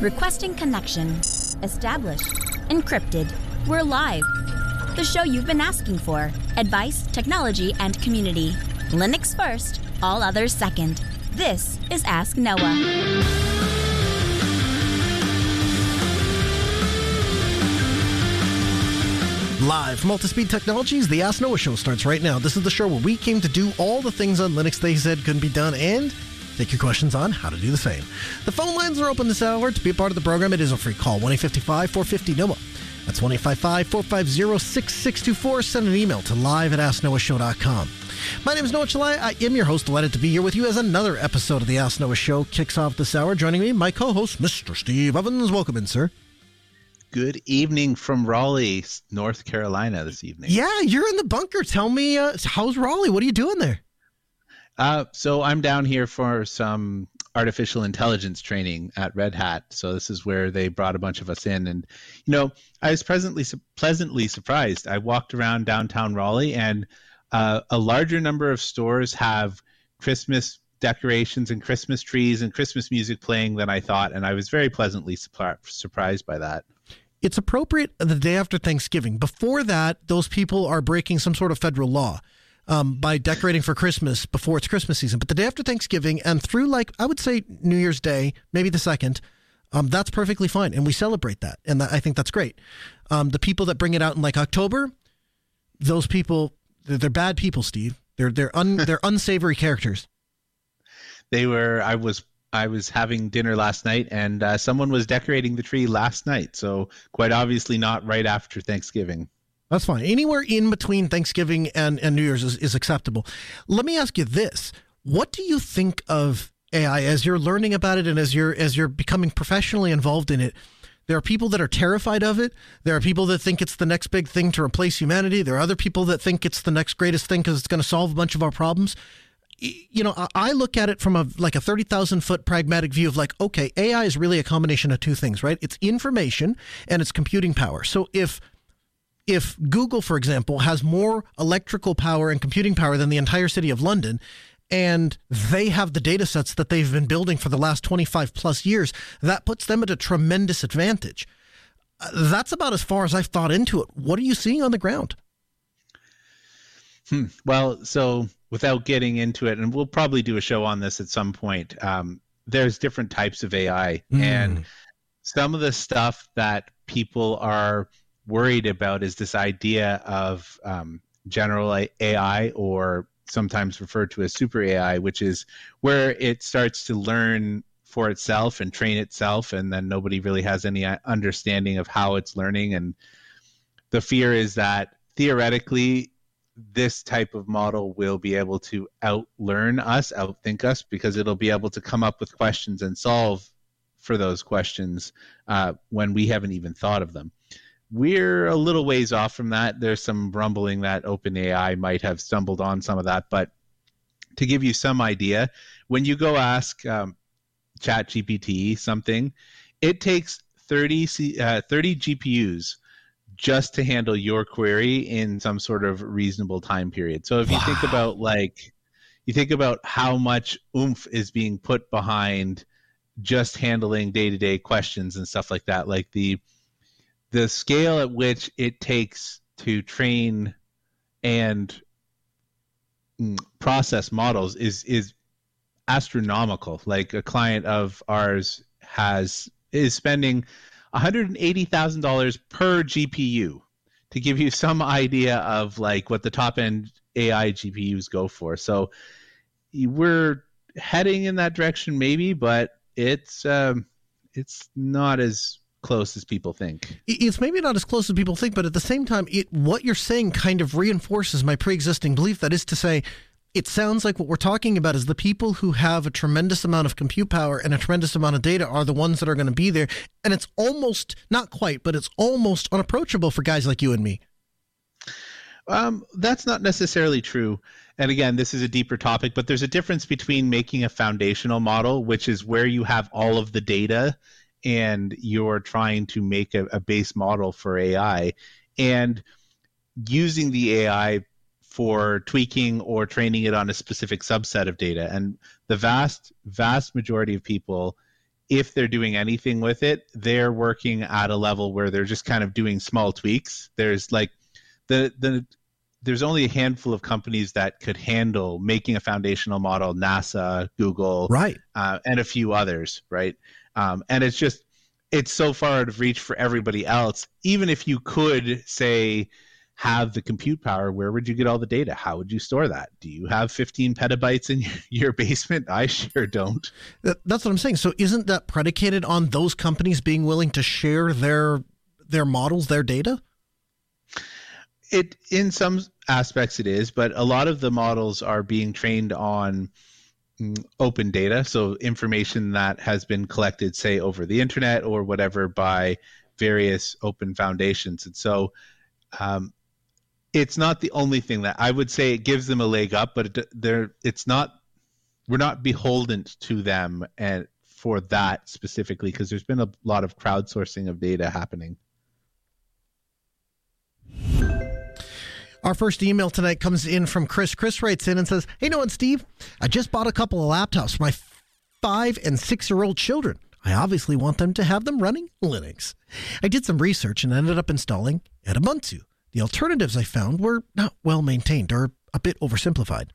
Requesting connection. Established. Encrypted. We're live. The show you've been asking for. Advice, technology, and community. Linux first, all others second. This is Ask Noah. Live from Altispeed Technologies, the Ask Noah Show starts right now. This is the show where we came to do all the things on Linux they said couldn't be done and take your questions on how to do the same. The phone lines are open this hour. To be a part of the program, it is a free call. 1-855-450-NOAH. That's 1-855-450-6624. Send an email to live@asknoahshow.com. My name is Noah Cholai. I am your host. Delighted to be here with you as another episode of the Ask Noah Show kicks off this hour. Joining me, my co-host, Mr. Steve Evans. Welcome in, sir. Good evening from Raleigh, North Carolina this evening. Yeah, you're in the bunker. Tell me, how's Raleigh? What are you doing there? So I'm down here for some artificial intelligence training at Red Hat. So this is where they brought a bunch of us in. And, you know, I was pleasantly surprised. I walked around downtown Raleigh, and a larger number of stores have Christmas decorations and Christmas trees and Christmas music playing than I thought. And I was very pleasantly surprised by that. It's appropriate the day after Thanksgiving. Before that, those people are breaking some sort of federal law by decorating for Christmas before it's Christmas season. But the day after Thanksgiving and through, like, I would say New Year's Day, maybe the 2nd, that's perfectly fine. And we celebrate that. And I think that's great. The people that bring it out in, like, October, those people, they're bad people, Steve. They're unsavory characters. They were, I was having dinner last night, and someone was decorating the tree last night. So quite obviously not right after Thanksgiving. That's fine. Anywhere in between Thanksgiving and New Year's is acceptable. Let me ask you this. What do you think of AI as you're learning about it and as you're becoming professionally involved in it? There are people that are terrified of it. There are people that think it's the next big thing to replace humanity. There are other people that think it's the next greatest thing because it's going to solve a bunch of our problems. You know, I look at it from a 30,000-foot pragmatic view of, like, okay, AI is really a combination of two things, right? It's information and it's computing power. So if Google, for example, has more electrical power and computing power than the entire city of London, and they have the data sets that they've been building for the last 25-plus years, that puts them at a tremendous advantage. That's about as far as I've thought into it. What are you seeing on the ground? Well, so without getting into it, and we'll probably do a show on this at some point, there's different types of AI. And some of the stuff that people are worried about is this idea of general AI, or sometimes referred to as super AI, which is where it starts to learn for itself and train itself, and then nobody really has any understanding of how it's learning. And the fear is that theoretically, this type of model will be able to outlearn us, outthink us, because it'll be able to come up with questions and solve for those questions when we haven't even thought of them. We're a little ways off from that. There's some rumbling that OpenAI might have stumbled on some of that. But to give you some idea, when you go ask ChatGPT something, it takes 30 GPUs just to handle your query in some sort of reasonable time period. So if you think about, like, how much oomph is being put behind just handling day-to-day questions and stuff like that, like the scale at which it takes to train and process models is astronomical. Like, a client of ours is spending $180,000 per GPU, to give you some idea of, like, what the top end AI GPUs go for. So we're heading in that direction, maybe, but it's not as close as people think. It's maybe not as close as people think, but at the same time, what you're saying kind of reinforces my pre-existing belief. That is to say, it sounds like what we're talking about is the people who have a tremendous amount of compute power and a tremendous amount of data are the ones that are going to be there. And it's almost, not quite, but it's almost unapproachable for guys like you and me. That's not necessarily true. And again, this is a deeper topic, but there's a difference between making a foundational model, which is where you have all of the data and you're trying to make a base model for AI, and using the AI for tweaking or training it on a specific subset of data. And the vast majority of people if they're doing anything with it, they're working at a level where they're just kind of doing small tweaks. There's like there's only a handful of companies that could handle making a foundational model, NASA, Google, right, and a few others, right? And it's just, it's so far out of reach for everybody else. Even if you could, say, have the compute power, where would you get all the data? How would you store that? Do you have 15 petabytes in your basement? I sure don't. That's what I'm saying. So isn't that predicated on those companies being willing to share their models, their data? It, in some aspects it is, but a lot of the models are being trained on open data, so information that has been collected, say, over the internet or whatever by various open foundations. And so it's not the only thing that I would say it gives them a leg up, but we're not beholden to them and for that specifically, because there's been a lot of crowdsourcing of data happening. Our first email tonight comes in from Chris. Chris writes in and says, "Hey, Noah and Steve, I just bought a couple of laptops for my 5- and 6-year-old children. I obviously want them to have them running Linux. I did some research and ended up installing Edubuntu. The alternatives I found were not well maintained or a bit oversimplified.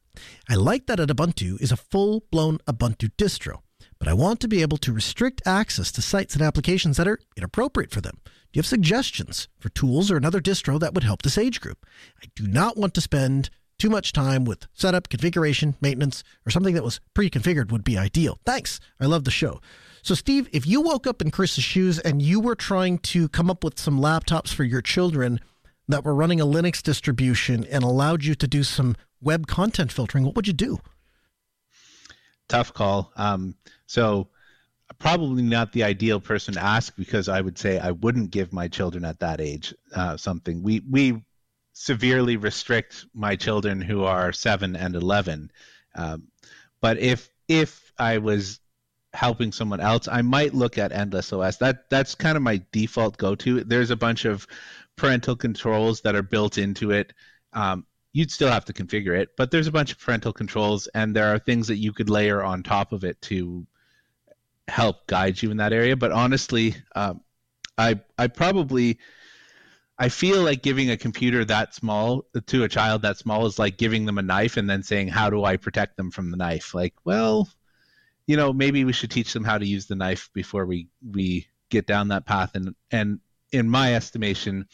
I like that Edubuntu is a full-blown Ubuntu distro, but I want to be able to restrict access to sites and applications that are inappropriate for them. Do you have suggestions for tools or another distro that would help this age group? I do not want to spend too much time with setup, configuration, maintenance, or something that was pre-configured would be ideal. Thanks. I love the show." So, Steve, if you woke up in Chris's shoes and you were trying to come up with some laptops for your children that were running a Linux distribution and allowed you to do some web content filtering, what would you do? Tough call. So probably not the ideal person to ask, because I would say I wouldn't give my children at that age something. We severely restrict my children who are 7 and 11. But if I was helping someone else, I might look at Endless OS. That's kind of my default go-to. There's a bunch of parental controls that are built into it. You'd still have to configure it, but there's a bunch of parental controls, and there are things that you could layer on top of it to help guide you in that area. But honestly, I feel like giving a computer that small to a child that small is like giving them a knife and then saying, how do I protect them from the knife? Like, well, you know, maybe we should teach them how to use the knife before we get down that path. And in my estimation,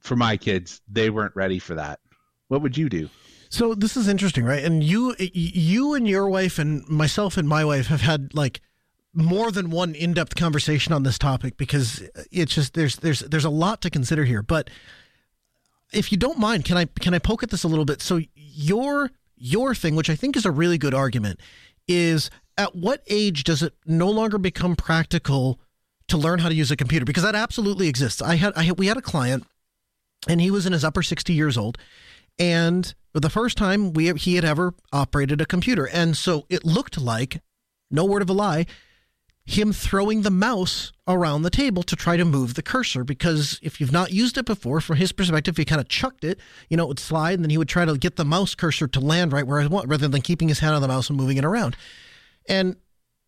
for my kids, they weren't ready for that. What would you do? So this is interesting, right? And you and your wife and myself and my wife have had like more than one in-depth conversation on this topic, because it's just there's a lot to consider here. But if you don't mind, can I poke at this a little bit? So your thing, which I think is a really good argument, is at what age does it no longer become practical to learn how to use a computer? Because that absolutely exists. We had a client, and he was in his upper 60 years old, and for the first time he had ever operated a computer. And so it looked like, no word of a lie, him throwing the mouse around the table to try to move the cursor, because if you've not used it before, from his perspective, he kind of chucked it, you know, it would slide, and then he would try to get the mouse cursor to land right where I want, rather than keeping his hand on the mouse and moving it around. And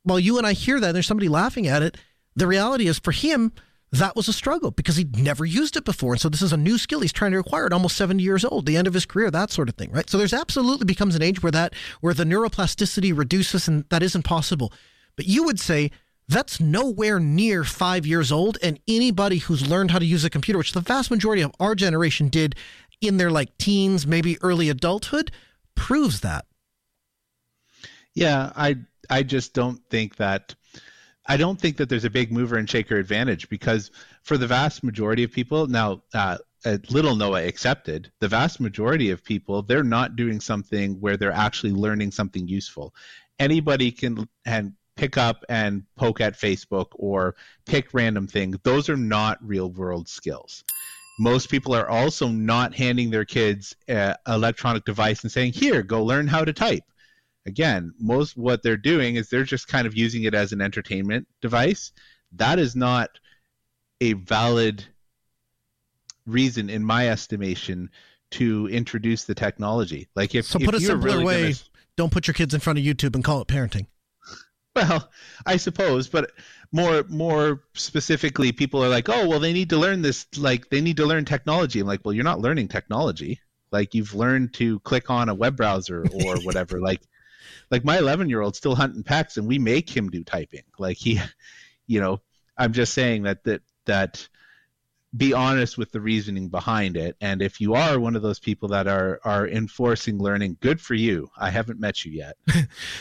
while you and I hear that, and there's somebody laughing at it, the reality is for him, that was a struggle because he'd never used it before. And so this is a new skill he's trying to acquire at almost 70 years old, the end of his career, that sort of thing, right? So there's absolutely becomes an age where the neuroplasticity reduces, and that isn't possible. But you would say that's nowhere near 5 years old, and anybody who's learned how to use a computer, which the vast majority of our generation did in their like teens, maybe early adulthood, proves that. Yeah, I just don't think that... I don't think that there's a big mover and shaker advantage, because for the vast majority of people, now little Noah accepted, the vast majority of people, they're not doing something where they're actually learning something useful. Anybody can pick up and poke at Facebook or pick random things. Those are not real world skills. Most people are also not handing their kids an electronic device and saying, here, go learn how to type. Again, most what they're doing is they're just kind of using it as an entertainment device. That is not a valid reason, in my estimation, to introduce the technology. Like if, so put if a simpler really way, don't put your kids in front of YouTube and call it parenting. Well, I suppose, but more specifically, people are like, oh, well, they need to learn this, like they need to learn technology. I'm like, well, you're not learning technology. Like you've learned to click on a web browser or whatever. Like my 11-year-old's still hunting packs, and we make him do typing. Like he, you know, I'm just saying that be honest with the reasoning behind it. And if you are one of those people that are enforcing learning, good for you. I haven't met you yet.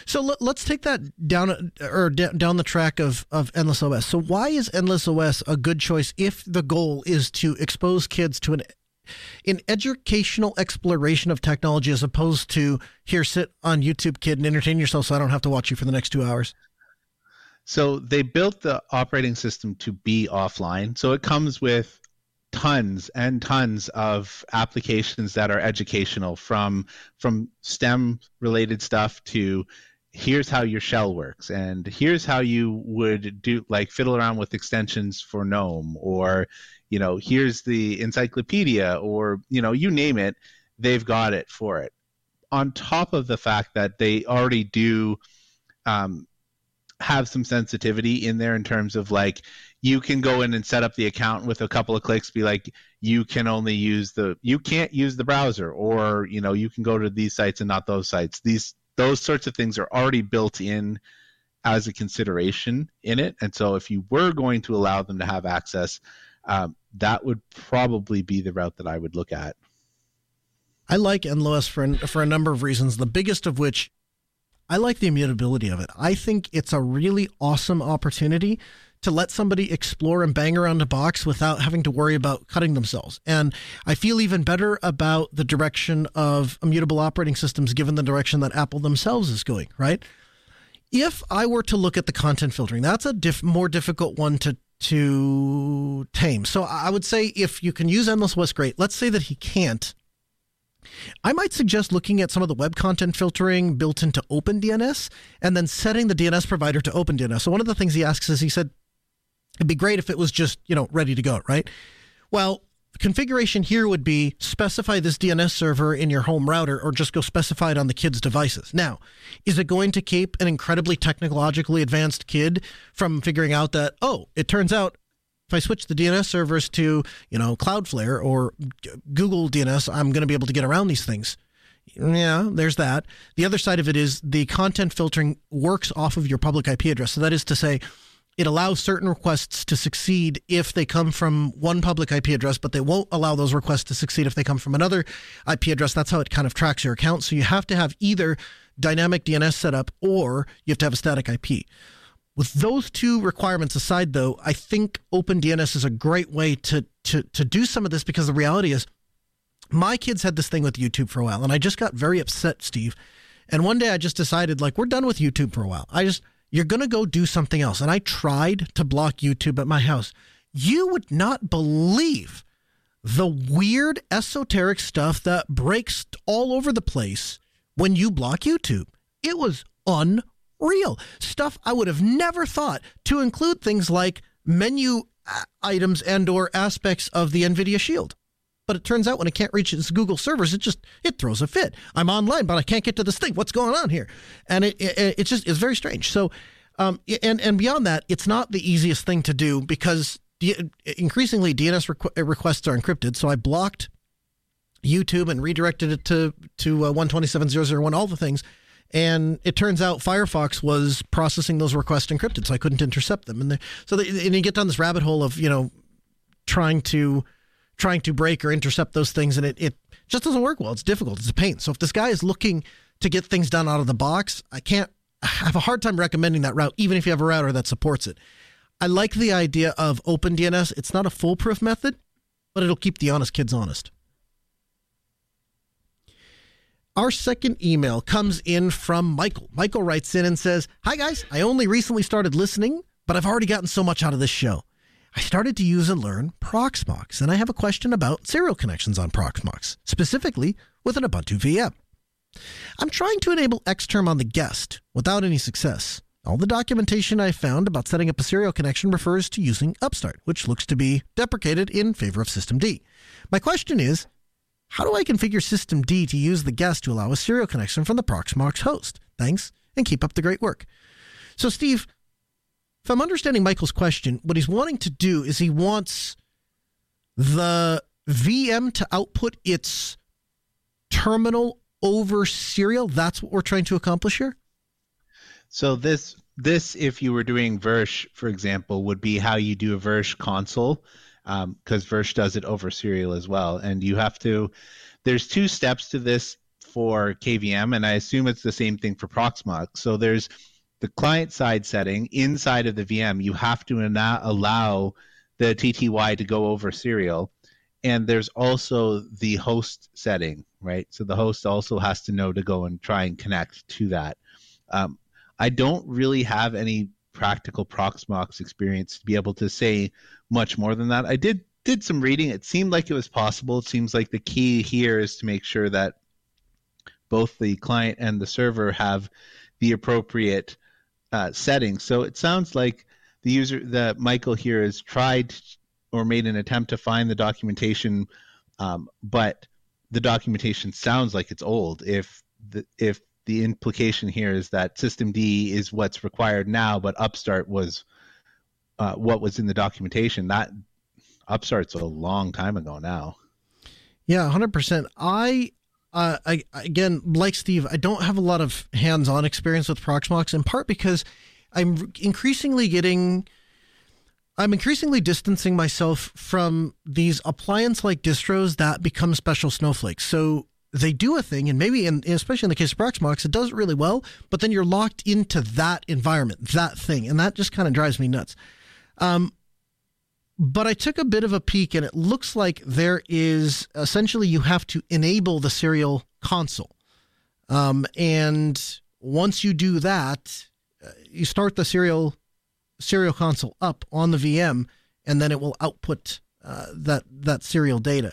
So let's take that down the track of Endless OS. So why is Endless OS a good choice if the goal is to expose kids to an educational exploration of technology as opposed to, here, sit on YouTube, kid, and entertain yourself so I don't have to watch you for the next 2 hours? So they built the operating system to be offline. So it comes with tons and tons of applications that are educational, from STEM-related stuff to here's how your shell works, and here's how you would do, like, fiddle around with extensions for GNOME, or, you know, here's the encyclopedia, or, you know, you name it, they've got it for it. On top of the fact that they already do have some sensitivity in there in terms of, like, you can go in and set up the account with a couple of clicks, be like, you can't use the browser, or, you know, you can go to these sites and not those sites. Those sorts of things are already built in as a consideration in it. And so if you were going to allow them to have access, that would probably be the route that I would look at. I like Endless for a number of reasons, the biggest of which, I like the immutability of it. I think it's a really awesome opportunity to let somebody explore and bang around a box without having to worry about cutting themselves. And I feel even better about the direction of immutable operating systems given the direction that Apple themselves is going, right? If I were to look at the content filtering, that's a more difficult one to tame. So I would say if you can use Endless OS, great. Let's say that he can't. I might suggest looking at some of the web content filtering built into OpenDNS and then setting the DNS provider to OpenDNS. So one of the things he asks is, he said, it'd be great if it was just, you know, ready to go, right? Well, configuration here would be specify this DNS server in your home router, or just go specify it on the kid's devices. Now, is it going to keep an incredibly technologically advanced kid from figuring out that, oh, it turns out, if I switch the DNS servers to, you know, Cloudflare or Google DNS, I'm going to be able to get around these things? Yeah, there's that. The other side of it is the content filtering works off of your public IP address. So that is to say, it allows certain requests to succeed if they come from one public IP address, but they won't allow those requests to succeed if they come from another IP address. That's how it kind of tracks your account. So you have to have either dynamic DNS setup or you have to have a static IP. With those two requirements aside, though, I think OpenDNS is a great way to do some of this, because the reality is my kids had this thing with YouTube for a while, and I just got very upset, Steve. And one day I just decided, like, we're done with YouTube for a while. You're going to go do something else. And I tried to block YouTube at my house. You would not believe the weird esoteric stuff that breaks all over the place when you block YouTube. It was unbelievable. Real stuff I would have never thought to include, things like menu items and or aspects of the Nvidia Shield. But it turns out when it can't reach its Google servers, it throws a fit. I'm online, but I can't get to this thing. What's going on here? And it's very strange. So, and beyond that, it's not the easiest thing to do, because increasingly DNS requests are encrypted. So I blocked YouTube and redirected it to 127.0.0.1, all the things. And it turns out Firefox was processing those requests encrypted, so I couldn't intercept them. And you get down this rabbit hole of, you know, trying to break or intercept those things, and it just doesn't work well. It's difficult. It's a pain. So if this guy is looking to get things done out of the box, I have a hard time recommending that route, even if you have a router that supports it. I like the idea of OpenDNS. It's not a foolproof method, but it'll keep the honest kids honest. Our second email comes in from Michael. Michael writes in and says, "Hi guys, I only recently started listening, but I've already gotten so much out of this show. I started to use and learn Proxmox, and I have a question about serial connections on Proxmox, specifically with an Ubuntu VM. I'm trying to enable Xterm on the guest without any success. All the documentation I found about setting up a serial connection refers to using Upstart, which looks to be deprecated in favor of systemd. My question is, how do I configure systemd to use the guest to allow a serial connection from the Proxmox host? Thanks, and keep up the great work." So, Steve, if I'm understanding Michael's question, what he's wanting to do is he wants the VM to output its terminal over serial. That's what we're trying to accomplish here? So this, if you were doing Versh, for example, would be how you do a Versh console, because Versh does it over serial as well. And you have to, there's two steps to this for KVM, and I assume it's the same thing for Proxmox. So there's the client side setting inside of the VM. You have to allow the TTY to go over serial. And there's also the host setting, right? So the host also has to know to go and try and connect to that. I don't really have any practical Proxmox experience to be able to say much more than that. I did some reading. It seemed like it was possible. It seems like the key here is to make sure that both the client and the server have the appropriate settings. So it sounds like the Michael here has tried or made an attempt to find the documentation, but the documentation sounds like it's old. If the implication here is that systemd is what's required now, but Upstart was what was in the documentation. That Upstart's a long time ago now. Yeah, 100%. I again, like Steve, I don't have a lot of hands-on experience with Proxmox, in part because I'm increasingly distancing myself from these appliance-like distros that become special snowflakes. So they do a thing, and maybe, and especially in the case of Proxmox, it does it really well, but then you're locked into that environment, that thing, and that just kind of drives me nuts. But I took a bit of a peek, and it looks like there is, essentially, you have to enable the serial console. And once you do that, you start the serial console up on the VM, and then it will output that serial data.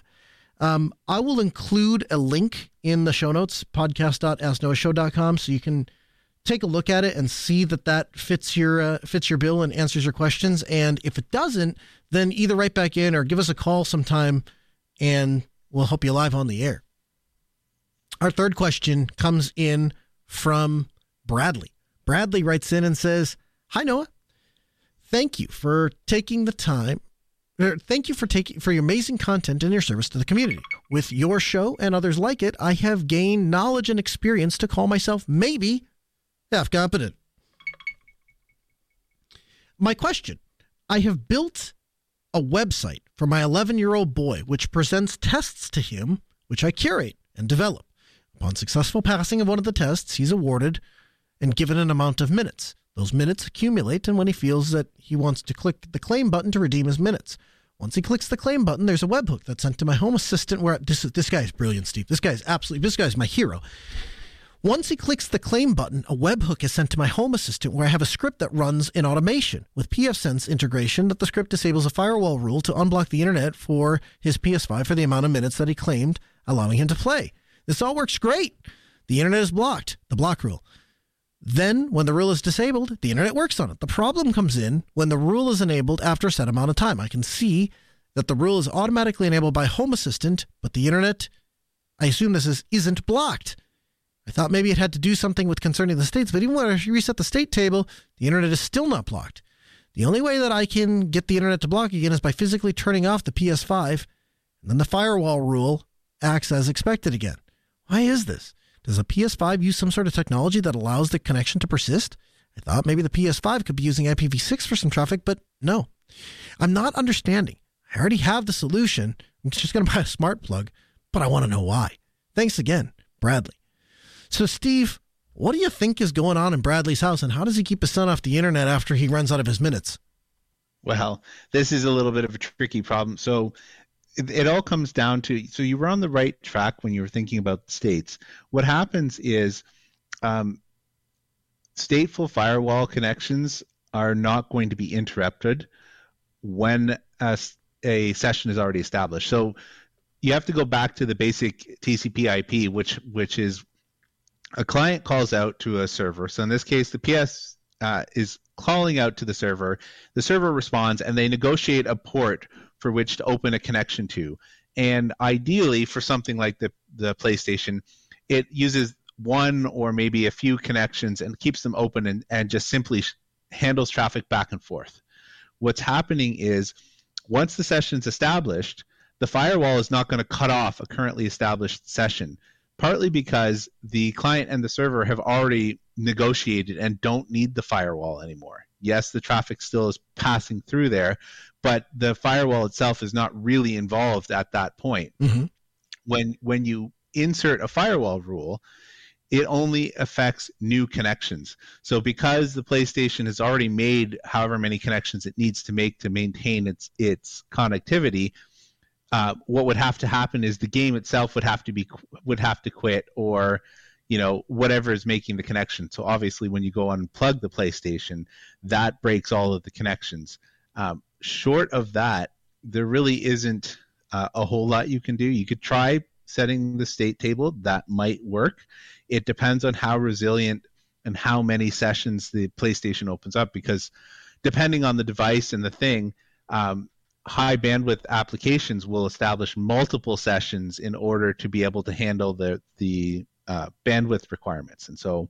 I will include a link in the show notes, podcast.asknoahshow.com, so you can take a look at it and see that fits your bill and answers your questions. And if it doesn't, then either write back in or give us a call sometime, and we'll help you live on the air. Our third question comes in from Bradley. Bradley writes in and says, "Hi, Noah. Thank you for taking the time. Thank you for your amazing content and your service to the community. With your show and others like it, I have gained knowledge and experience to call myself maybe half competent. My question, I have built a website for my 11-year-old boy, which presents tests to him, which I curate and develop. Upon successful passing of one of the tests, he's awarded and given an amount of minutes. Those minutes accumulate, and when he feels that he wants to click the claim button to redeem his minutes. Once he clicks the claim button, there's a webhook that's sent to my Home Assistant where this guy's brilliant, Steve. This guy's my hero. Once he clicks the claim button, a webhook is sent to my Home Assistant where I have a script that runs in automation with PFSense integration that the script disables a firewall rule to unblock the internet for his PS5 for the amount of minutes that he claimed, allowing him to play. This all works great. The internet is blocked. The block rule. Then, when the rule is disabled, the internet works on it. The problem comes in when the rule is enabled after a set amount of time. I can see that the rule is automatically enabled by Home Assistant, but the internet, I assume this isn't blocked. I thought maybe it had to do something with concerning the states, but even when I reset the state table, the internet is still not blocked. The only way that I can get the internet to block again is by physically turning off the PS5, and then the firewall rule acts as expected again. Why is this? Does a PS5 use some sort of technology that allows the connection to persist? I thought maybe the PS5 could be using IPv6 for some traffic, but no. I'm not understanding. I already have the solution. I'm just going to buy a smart plug, but I want to know why. Thanks again, Bradley." So, Steve, what do you think is going on in Bradley's house, and how does he keep his son off the internet after he runs out of his minutes? Well, this is a little bit of a tricky problem. So it all comes down to, so you were on the right track when you were thinking about states. What happens is stateful firewall connections are not going to be interrupted when a session is already established. So you have to go back to the basic TCP IP, which is a client calls out to a server. So in this case, the PS is calling out to the server. The server responds, and they negotiate a port for which to open a connection to. And ideally, for something like the PlayStation, it uses one or maybe a few connections and keeps them open and just simply handles traffic back and forth. What's happening is once the session's established, the firewall is not going to cut off a currently established session, partly because the client and the server have already negotiated and don't need the firewall anymore. Yes, the traffic still is passing through there, but the firewall itself is not really involved at that point. Mm-hmm. When you insert a firewall rule, it only affects new connections. So because the PlayStation has already made however many connections it needs to make to maintain its connectivity, what would have to happen is the game itself would have to quit, or whatever is making the connection. So obviously when you go unplug the PlayStation, that breaks all of the connections. Short of that, there really isn't a whole lot you can do. You could try setting the state table. That might work. It depends on how resilient and how many sessions the PlayStation opens up, because depending on the device and the thing, high bandwidth applications will establish multiple sessions in order to be able to handle the bandwidth requirements, and so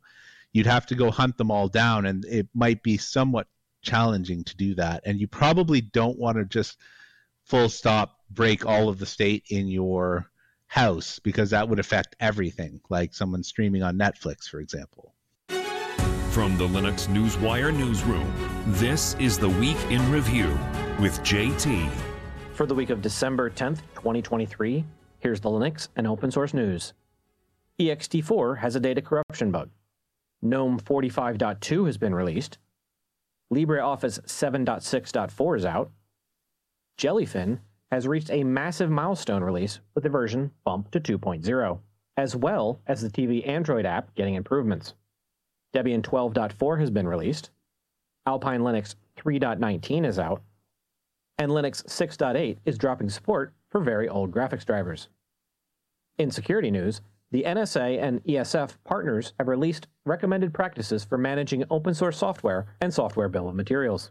you'd have to go hunt them all down, and it might be somewhat challenging to do that. And you probably don't want to just full stop break all of the state in your house, because that would affect everything, like someone streaming on Netflix, for example. From the Linux Newswire newsroom, this is the Week in Review with JT. For the week of December 10th, 2023, here's the Linux and open source news. EXT4 has a data corruption bug. GNOME 45.2 has been released. LibreOffice 7.6.4 is out. Jellyfin has reached a massive milestone release with the version bumped to 2.0, as well as the TV Android app getting improvements. Debian 12.4 has been released. Alpine Linux 3.19 is out. And Linux 6.8 is dropping support for very old graphics drivers. In security news, the NSA and ESF partners have released recommended practices for managing open source software and software bill of materials.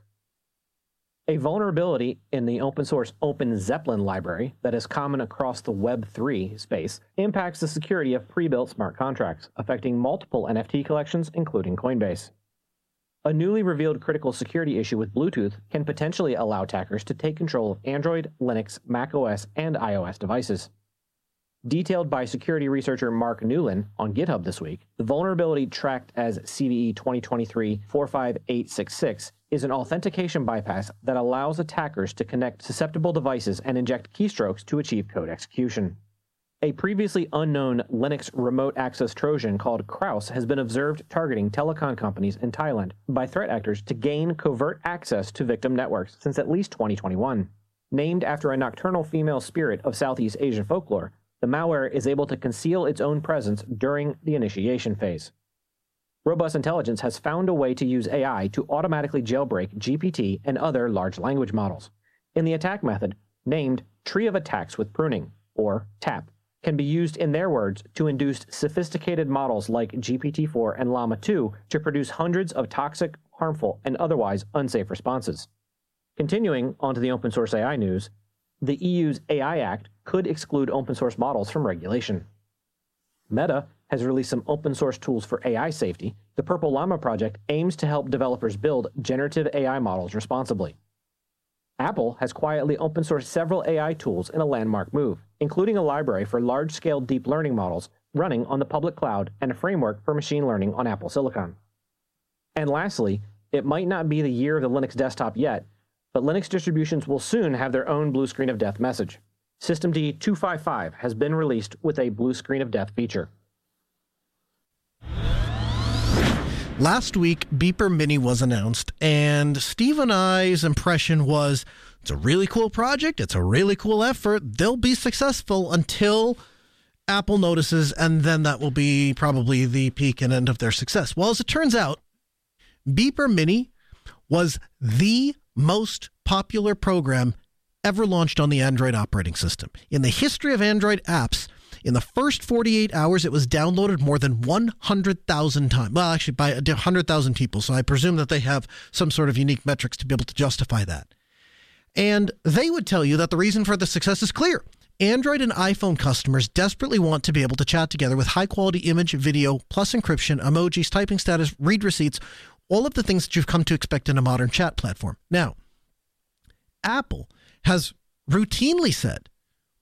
A vulnerability in the open source OpenZeppelin library that is common across the Web3 space impacts the security of pre-built smart contracts, affecting multiple NFT collections, including Coinbase. A newly revealed critical security issue with Bluetooth can potentially allow attackers to take control of Android, Linux, macOS, and iOS devices. Detailed by security researcher Mark Newlin on GitHub this week, the vulnerability tracked as CVE 2023-45866 is an authentication bypass that allows attackers to connect susceptible devices and inject keystrokes to achieve code execution. A previously unknown Linux remote access Trojan called Kraus has been observed targeting telecom companies in Thailand by threat actors to gain covert access to victim networks since at least 2021. Named after a nocturnal female spirit of Southeast Asian folklore, the malware is able to conceal its own presence during the initiation phase. Robust Intelligence has found a way to use AI to automatically jailbreak GPT and other large language models. In the attack method, named Tree of Attacks with Pruning, or TAP, can be used, in their words, to induce sophisticated models like GPT-4 and Llama 2 to produce hundreds of toxic, harmful, and otherwise unsafe responses. Continuing onto the open source AI news, the EU's AI Act could exclude open source models from regulation. Meta has released some open source tools for AI safety. The Purple Llama project aims to help developers build generative AI models responsibly. Apple has quietly open sourced several AI tools in a landmark move, including a library for large-scale deep learning models running on the public cloud and a framework for machine learning on Apple Silicon. And lastly, it might not be the year of the Linux desktop yet, but Linux distributions will soon have their own blue screen of death message. Systemd 255 has been released with a blue screen of death feature. Last week, Beeper Mini was announced, and Steve and I's impression was, it's a really cool project, it's a really cool effort, they'll be successful until Apple notices, and then that will be probably the peak and end of their success. Well, as it turns out, Beeper Mini was the most popular program ever launched on the Android operating system. In the history of Android apps, in the first 48 hours, it was downloaded more than 100,000 times. Well, actually, by 100,000 people, so I presume that they have some sort of unique metrics to be able to justify that. And they would tell you that the reason for the success is clear. Android and iPhone customers desperately want to be able to chat together with high-quality image, video, plus encryption, emojis, typing status, read receipts, all of the things that you've come to expect in a modern chat platform. Now, Apple has routinely said,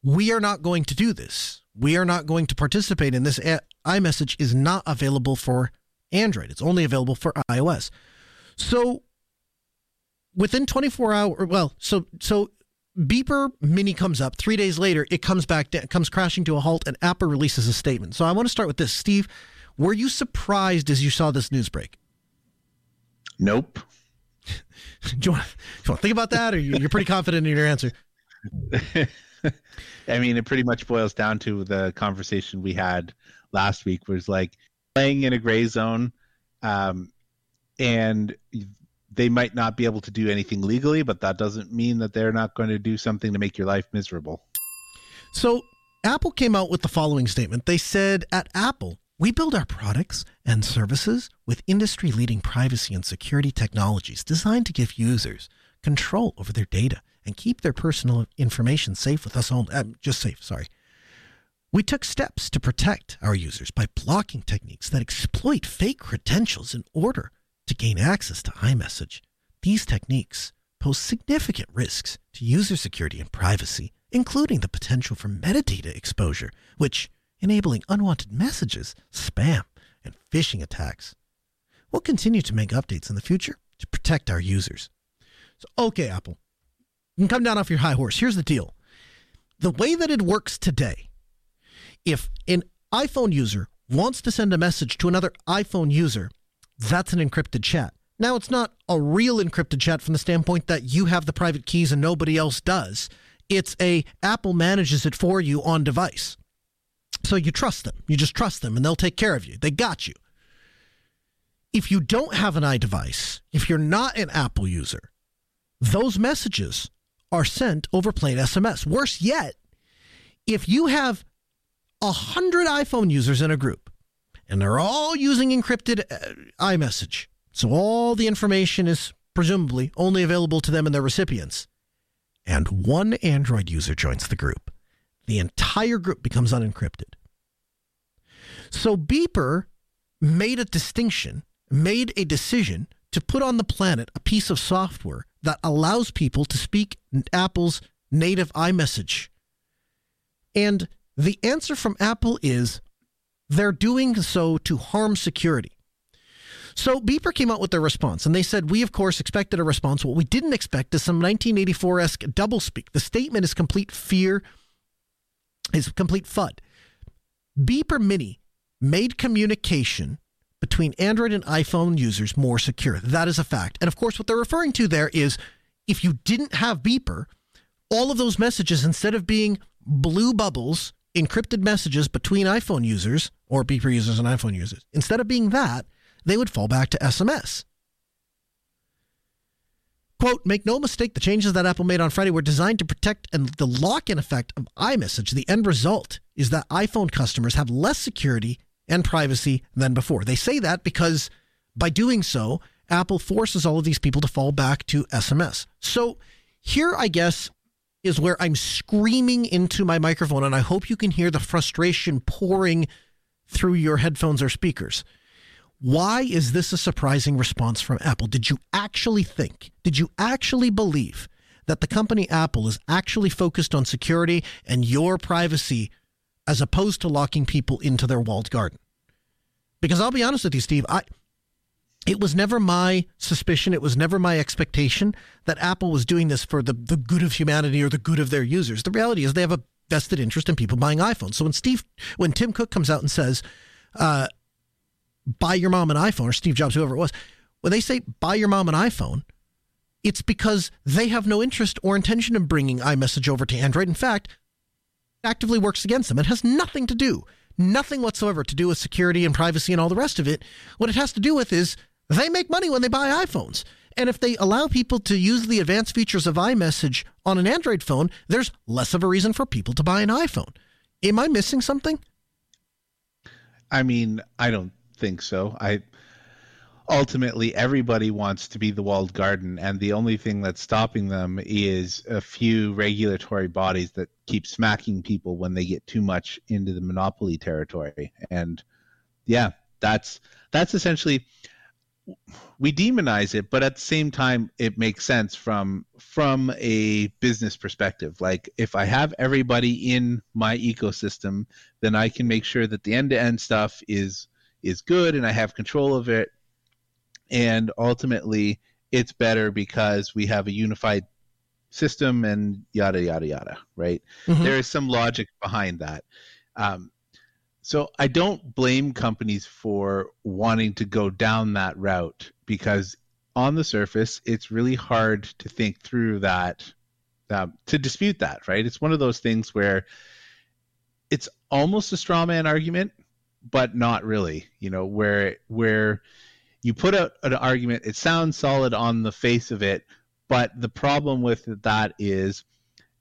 we are not going to do this. We are not going to participate in this. iMessage is not available for Android. It's only available for iOS. So within 24 hours, well, so Beeper Mini comes up. 3 days later, it comes back, comes crashing to a halt, and Apple releases a statement. So I want to start with this. Steve, were you surprised as you saw this news break? Nope. Do you want to think about that, or you're pretty confident in your answer? I mean, it pretty much boils down to the conversation we had last week, was like playing in a gray zone, and they might not be able to do anything legally, but that doesn't mean that they're not going to do something to make your life miserable. So Apple came out with the following statement. They said, at Apple, we build our products and services with industry-leading privacy and security technologies designed to give users control over their data and keep their personal information safe with us only. We took steps to protect our users by blocking techniques that exploit fake credentials in order to gain access to iMessage. These techniques pose significant risks to user security and privacy, including the potential for metadata exposure, which enabling unwanted messages, spam, and phishing attacks. We'll continue to make updates in the future to protect our users. So, okay, Apple, you can come down off your high horse. Here's the deal. The way that it works today, if an iPhone user wants to send a message to another iPhone user, that's an encrypted chat. Now, it's not a real encrypted chat from the standpoint that you have the private keys and nobody else does. It's Apple manages it for you on device. So you trust them. You just trust them, and they'll take care of you. They got you. If you don't have an iDevice, if you're not an Apple user, those messages are sent over plain SMS. Worse yet, if you have 100 iPhone users in a group, and they're all using encrypted iMessage, so all the information is presumably only available to them and their recipients, and one Android user joins the group, the entire group becomes unencrypted. So Beeper made a decision to put on the planet a piece of software that allows people to speak Apple's native iMessage. And the answer from Apple is they're doing so to harm security. So Beeper came out with their response, and they said, we, of course, expected a response. What we didn't expect is some 1984-esque doublespeak. The statement is complete FUD. Beeper Mini made communication between Android and iPhone users more secure. That is a fact. And of course, what they're referring to there is, if you didn't have Beeper, all of those messages, instead of being blue bubbles, encrypted messages between iPhone users or Beeper users and iPhone users, instead of being that, they would fall back to SMS. Quote, make no mistake, the changes that Apple made on Friday were designed to protect the lock-in effect of iMessage. The end result is that iPhone customers have less security and privacy than before. They say that because by doing so, Apple forces all of these people to fall back to SMS. So here, I guess, is where I'm screaming into my microphone, and I hope you can hear the frustration pouring through your headphones or speakers. Why is this a surprising response from Apple? Did you actually believe that the company Apple is actually focused on security and your privacy as opposed to locking people into their walled garden? Because I'll be honest with you, Steve, it was never my suspicion, it was never my expectation that Apple was doing this for the good of humanity or the good of their users. The reality is they have a vested interest in people buying iPhones. So when Tim Cook comes out and says, buy your mom an iPhone, or Steve Jobs, whoever it was, when they say buy your mom an iPhone, it's because they have no interest or intention in bringing iMessage over to Android. In fact, actively works against them. It has nothing whatsoever to do with security and privacy and all the rest of it. What it has to do with is they make money when they buy iPhones. And if they allow people to use the advanced features of iMessage on an Android phone, there's less of a reason for people to buy an iPhone. Am I missing something? I mean, I don't think so. I ultimately everybody wants to be the walled garden, and the only thing that's stopping them is a few regulatory bodies that keep smacking people when they get too much into the monopoly territory. And yeah, that's essentially, we demonize it, but at the same time it makes sense from a business perspective. Like, if I have everybody in my ecosystem, then I can make sure that the end-to-end stuff is good and I have control of it. And ultimately, it's better because we have a unified system and yada, yada, yada, right? Mm-hmm. There is some logic behind that. So I don't blame companies for wanting to go down that route, because on the surface, it's really hard to think through that, to dispute that, right? It's one of those things where it's almost a straw man argument, but not really, you know, where you put out an argument, it sounds solid on the face of it, but the problem with that is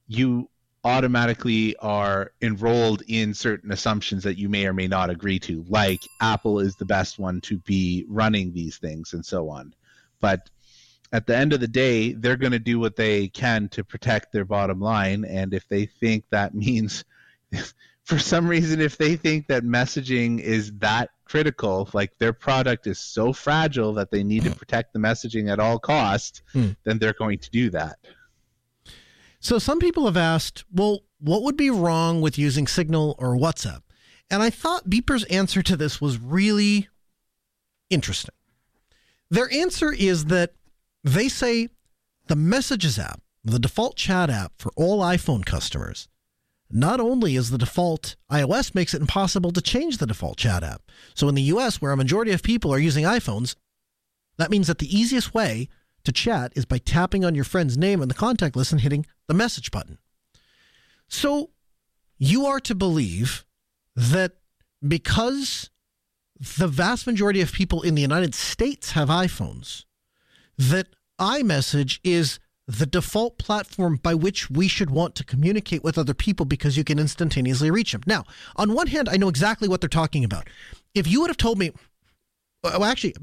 you automatically are enrolled in certain assumptions that you may or may not agree to, like Apple is the best one to be running these things and so on. But at the end of the day, they're going to do what they can to protect their bottom line, and if they think that means... for some reason, if they think that messaging is that critical, like their product is so fragile that they need to protect the messaging at all costs, then they're going to do that. So some people have asked, well, what would be wrong with using Signal or WhatsApp? And I thought Beeper's answer to this was really interesting. Their answer is that they say the Messages app, the default chat app for all iPhone customers, not only is the default iOS makes it impossible to change the default chat app. So in the US, where a majority of people are using iPhones, that means that the easiest way to chat is by tapping on your friend's name in the contact list and hitting the message button. So you are to believe that because the vast majority of people in the United States have iPhones, that iMessage is the default platform by which we should want to communicate with other people because you can instantaneously reach them. Now, on one hand, I know exactly what they're talking about. If you would have told me, well, actually,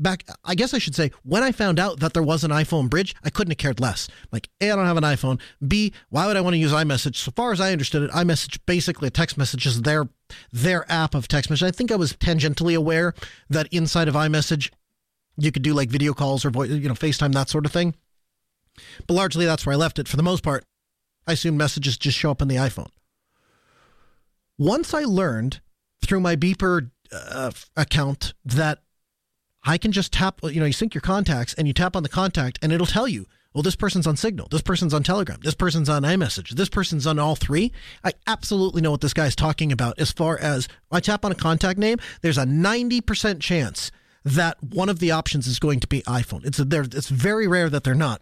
I guess I should say, when I found out that there was an iPhone bridge, I couldn't have cared less. Like, A, I don't have an iPhone. B, why would I want to use iMessage? So far as I understood it, iMessage, basically a text message, is their app of text message. I think I was tangentially aware that inside of iMessage, you could do like video calls or voice, you know, FaceTime, that sort of thing. But largely that's where I left it. For the most part, I assume messages just show up on the iPhone. Once I learned through my Beeper account that I can just tap, you know, you sync your contacts and you tap on the contact and it'll tell you, well, this person's on Signal, this person's on Telegram, this person's on iMessage, this person's on all three. I absolutely know what this guy's talking about. As far as I tap on a contact name, there's a 90% chance that one of the options is going to be iPhone. It's very rare that they're not.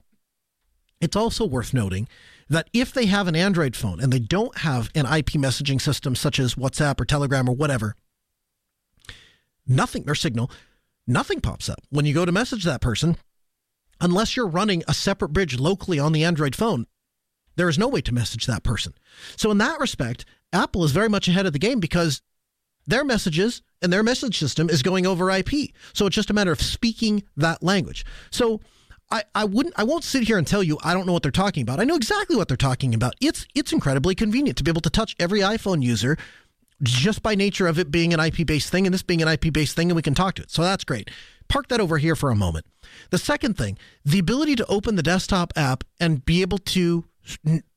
It's also worth noting that if they have an Android phone and they don't have an IP messaging system such as WhatsApp or Telegram or whatever, nothing, or Signal, nothing pops up when you go to message that person unless you're running a separate bridge locally on the Android phone. There is no way to message that person. So in that respect, Apple is very much ahead of the game because their messages and their message system is going over IP. So it's just a matter of speaking that language. So I won't sit here and tell you I don't know what they're talking about. I know exactly what they're talking about. It's incredibly convenient to be able to touch every iPhone user just by nature of it being an IP-based thing and this being an IP-based thing, and we can talk to it. So that's great. Park that over here for a moment. The second thing, the ability to open the desktop app and be able to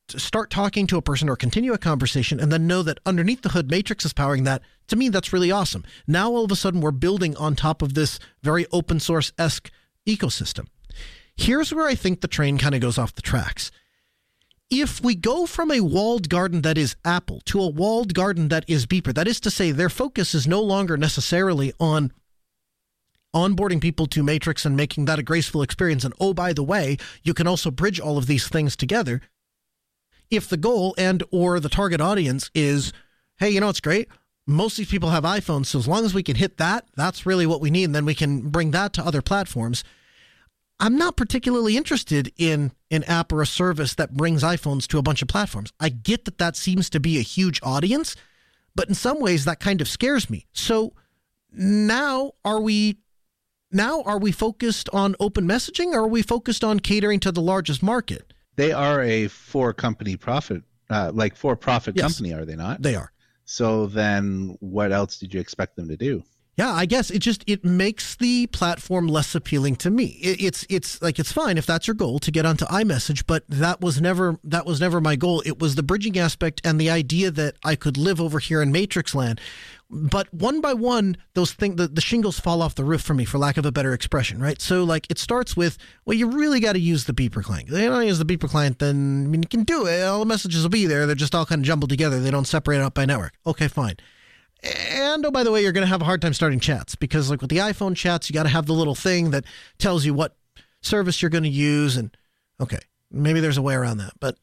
start talking to a person or continue a conversation and then know that underneath the hood, Matrix is powering that. To me, that's really awesome. Now, all of a sudden, we're building on top of this very open source-esque ecosystem. Here's where I think the train kind of goes off the tracks. If we go from a walled garden that is Apple to a walled garden that is Beeper, that is to say their focus is no longer necessarily on onboarding people to Matrix and making that a graceful experience. And oh, by the way, you can also bridge all of these things together. If the goal and or the target audience is, hey, you know, it's great. Most of these people have iPhones. So as long as we can hit that, that's really what we need. And then we can bring that to other platforms. I'm not particularly interested in an app or a service that brings iPhones to a bunch of platforms. I get that that seems to be a huge audience, but in some ways that kind of scares me. So now are we now, are we focused on open messaging, or are we focused on catering to the largest market? They are a for-profit company, are they not? They are. So then what else did you expect them to do? Yeah, I guess it makes the platform less appealing to me. It's fine if that's your goal to get onto iMessage, but that was never my goal. It was the bridging aspect and the idea that I could live over here in Matrix land. But one by one, those things, the shingles fall off the roof for me, for lack of a better expression, right? So like it starts with, well, you really got to use the beeper client. If they don't use the beeper client, then you can do it. All the messages will be there. They're just all kind of jumbled together. They don't separate out by network. Okay, fine. And oh, by the way, you're going to have a hard time starting chats because like with the iPhone chats, you got to have the little thing that tells you what service you're going to use. And okay, maybe there's a way around that, but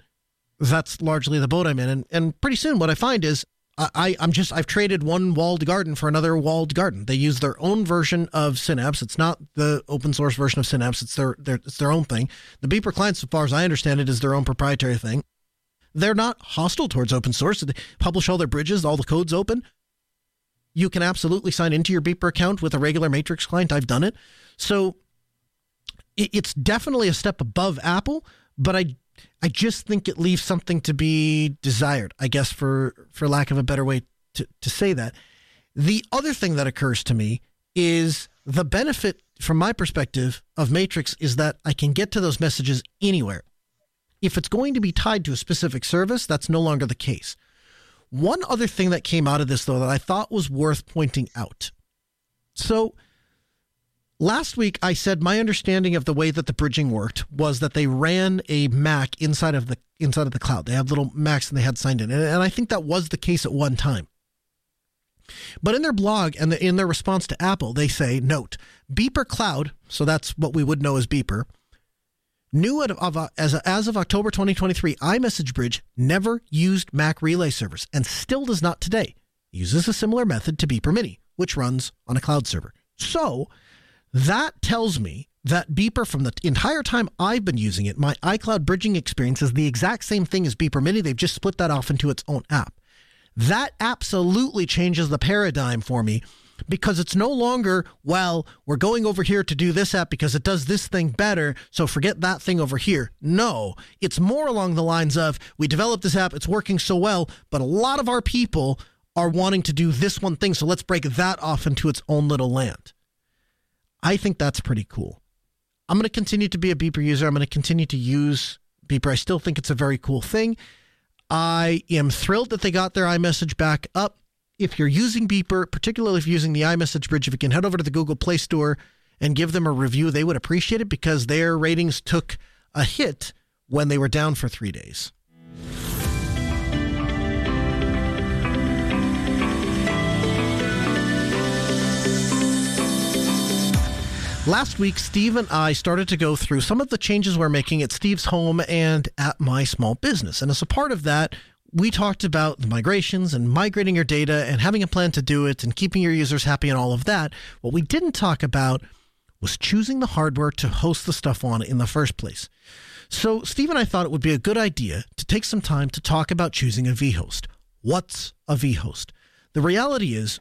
that's largely the boat I'm in. And pretty soon what I find is I've traded one walled garden for another walled garden. They use their own version of Synapse. It's not the open source version of Synapse. It's their own thing. The beeper client, so far as I understand it, is their own proprietary thing. They're not hostile towards open source. They publish all their bridges, all the code's open. You can absolutely sign into your beeper account with a regular Matrix client. I've done it. So it's definitely a step above Apple, but I just think it leaves something to be desired, I guess, for lack of a better way to say that. The other thing that occurs to me is the benefit from my perspective of Matrix is that I can get to those messages anywhere. If it's going to be tied to a specific service, that's no longer the case. One other thing that came out of this, though, that I thought was worth pointing out. So last week, I said my understanding of the way that the bridging worked was that they ran a Mac inside of the cloud. They had little Macs and they had signed in. And I think that was the case at one time. But in their blog and in their response to Apple, they say, note, Beeper Cloud, so that's what we would know as Beeper, as of October 2023, iMessage Bridge never used Mac relay servers and still does not today. It uses a similar method to Beeper Mini, which runs on a cloud server. So that tells me that Beeper, from the entire time I've been using it, my iCloud bridging experience is the exact same thing as Beeper Mini. They've just split that off into its own app. That absolutely changes the paradigm for me because it's no longer, well, we're going over here to do this app because it does this thing better, so forget that thing over here. No, it's more along the lines of, we developed this app, it's working so well, but a lot of our people are wanting to do this one thing, so let's break that off into its own little land. I think that's pretty cool. I'm going to continue to be a Beeper user. I'm going to continue to use Beeper. I still think it's a very cool thing. I am thrilled that they got their iMessage back up. If you're using Beeper, particularly if you're using the iMessage bridge, if you can head over to the Google Play Store and give them a review, they would appreciate it because their ratings took a hit when they were down for 3 days. Last week, Steve and I started to go through some of the changes we're making at Steve's home and at my small business. And as a part of that, we talked about the migrations and migrating your data and having a plan to do it and keeping your users happy and all of that. What we didn't talk about was choosing the hardware to host the stuff on in the first place. So Steve and I thought it would be a good idea to take some time to talk about choosing a vhost. What's a vhost? The reality is,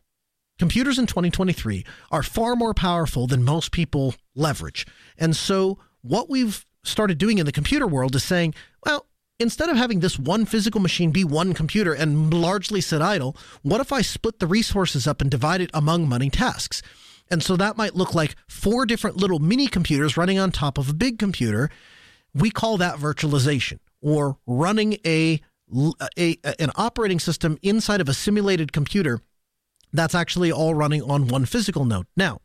computers in 2023 are far more powerful than most people leverage. And so what we've started doing in the computer world is saying, well, instead of having this one physical machine be one computer and largely sit idle, what if I split the resources up and divide it among many tasks? And so that might look like 4 different little mini computers running on top of a big computer. We call that virtualization, or running an operating system inside of a simulated computer that's actually all running on one physical node. Now,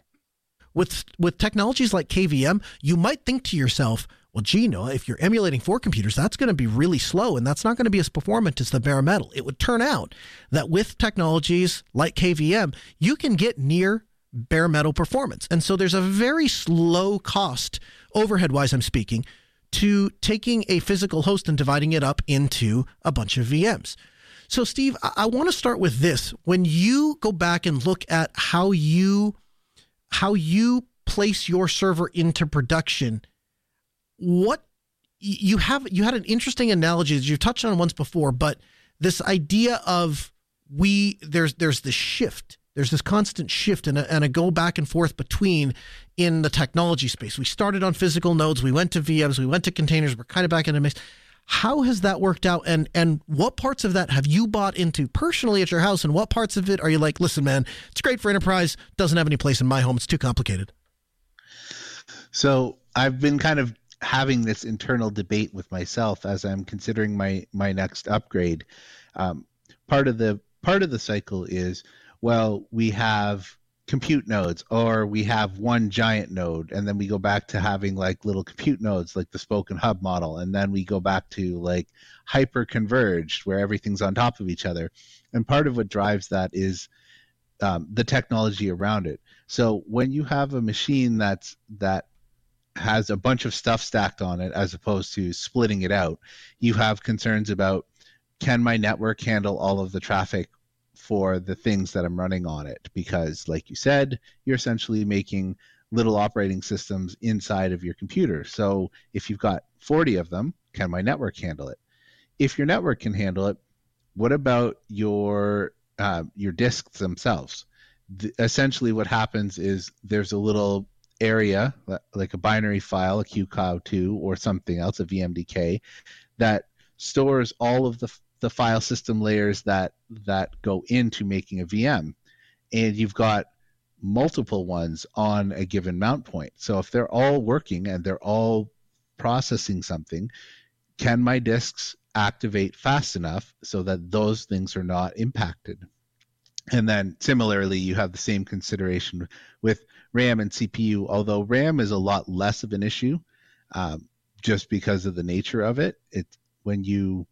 with technologies like KVM, you might think to yourself, well, gee, Noah, if you're emulating 4 computers, that's going to be really slow, and that's not going to be as performant as the bare metal. It would turn out that with technologies like KVM, you can get near bare metal performance. And so there's a very slow cost, overhead-wise I'm speaking, to taking a physical host and dividing it up into a bunch of VMs. So, Steve, I want to start with this. When you go back and look at how you place your server into production, what you had an interesting analogy that you've touched on once before, but this idea of there's this shift. There's this constant shift and a go back and forth between in the technology space. We started on physical nodes. We went to VMs. We went to containers. We're kind of back in the mix. How has that worked out? And what parts of that have you bought into personally at your house? And what parts of it are you like, listen, man, it's great for enterprise. Doesn't have any place in my home. It's too complicated. So I've been kind of having this internal debate with myself as I'm considering my next upgrade. Part of the cycle is, well, we have compute nodes, or we have one giant node, and then we go back to having like little compute nodes, like the spoke and hub model, and then we go back to like hyper converged, where everything's on top of each other. And part of what drives that is the technology around it. So when you have a machine that has a bunch of stuff stacked on it, as opposed to splitting it out, you have concerns about, can my network handle all of the traffic for the things that I'm running on it? Because like you said, you're essentially making little operating systems inside of your computer. So if you've got 40 of them, can my network handle it? If your network can handle it, what about your disks themselves? Essentially what happens is there's a little area, like a binary file, a qcow2 or something else, a VMDK, that stores all of the file system layers that go into making a VM. And you've got multiple ones on a given mount point. So if they're all working and they're all processing something, can my disks activate fast enough so that those things are not impacted? And then similarly, you have the same consideration with RAM and CPU, although RAM is a lot less of an issue just because of the nature of it. When you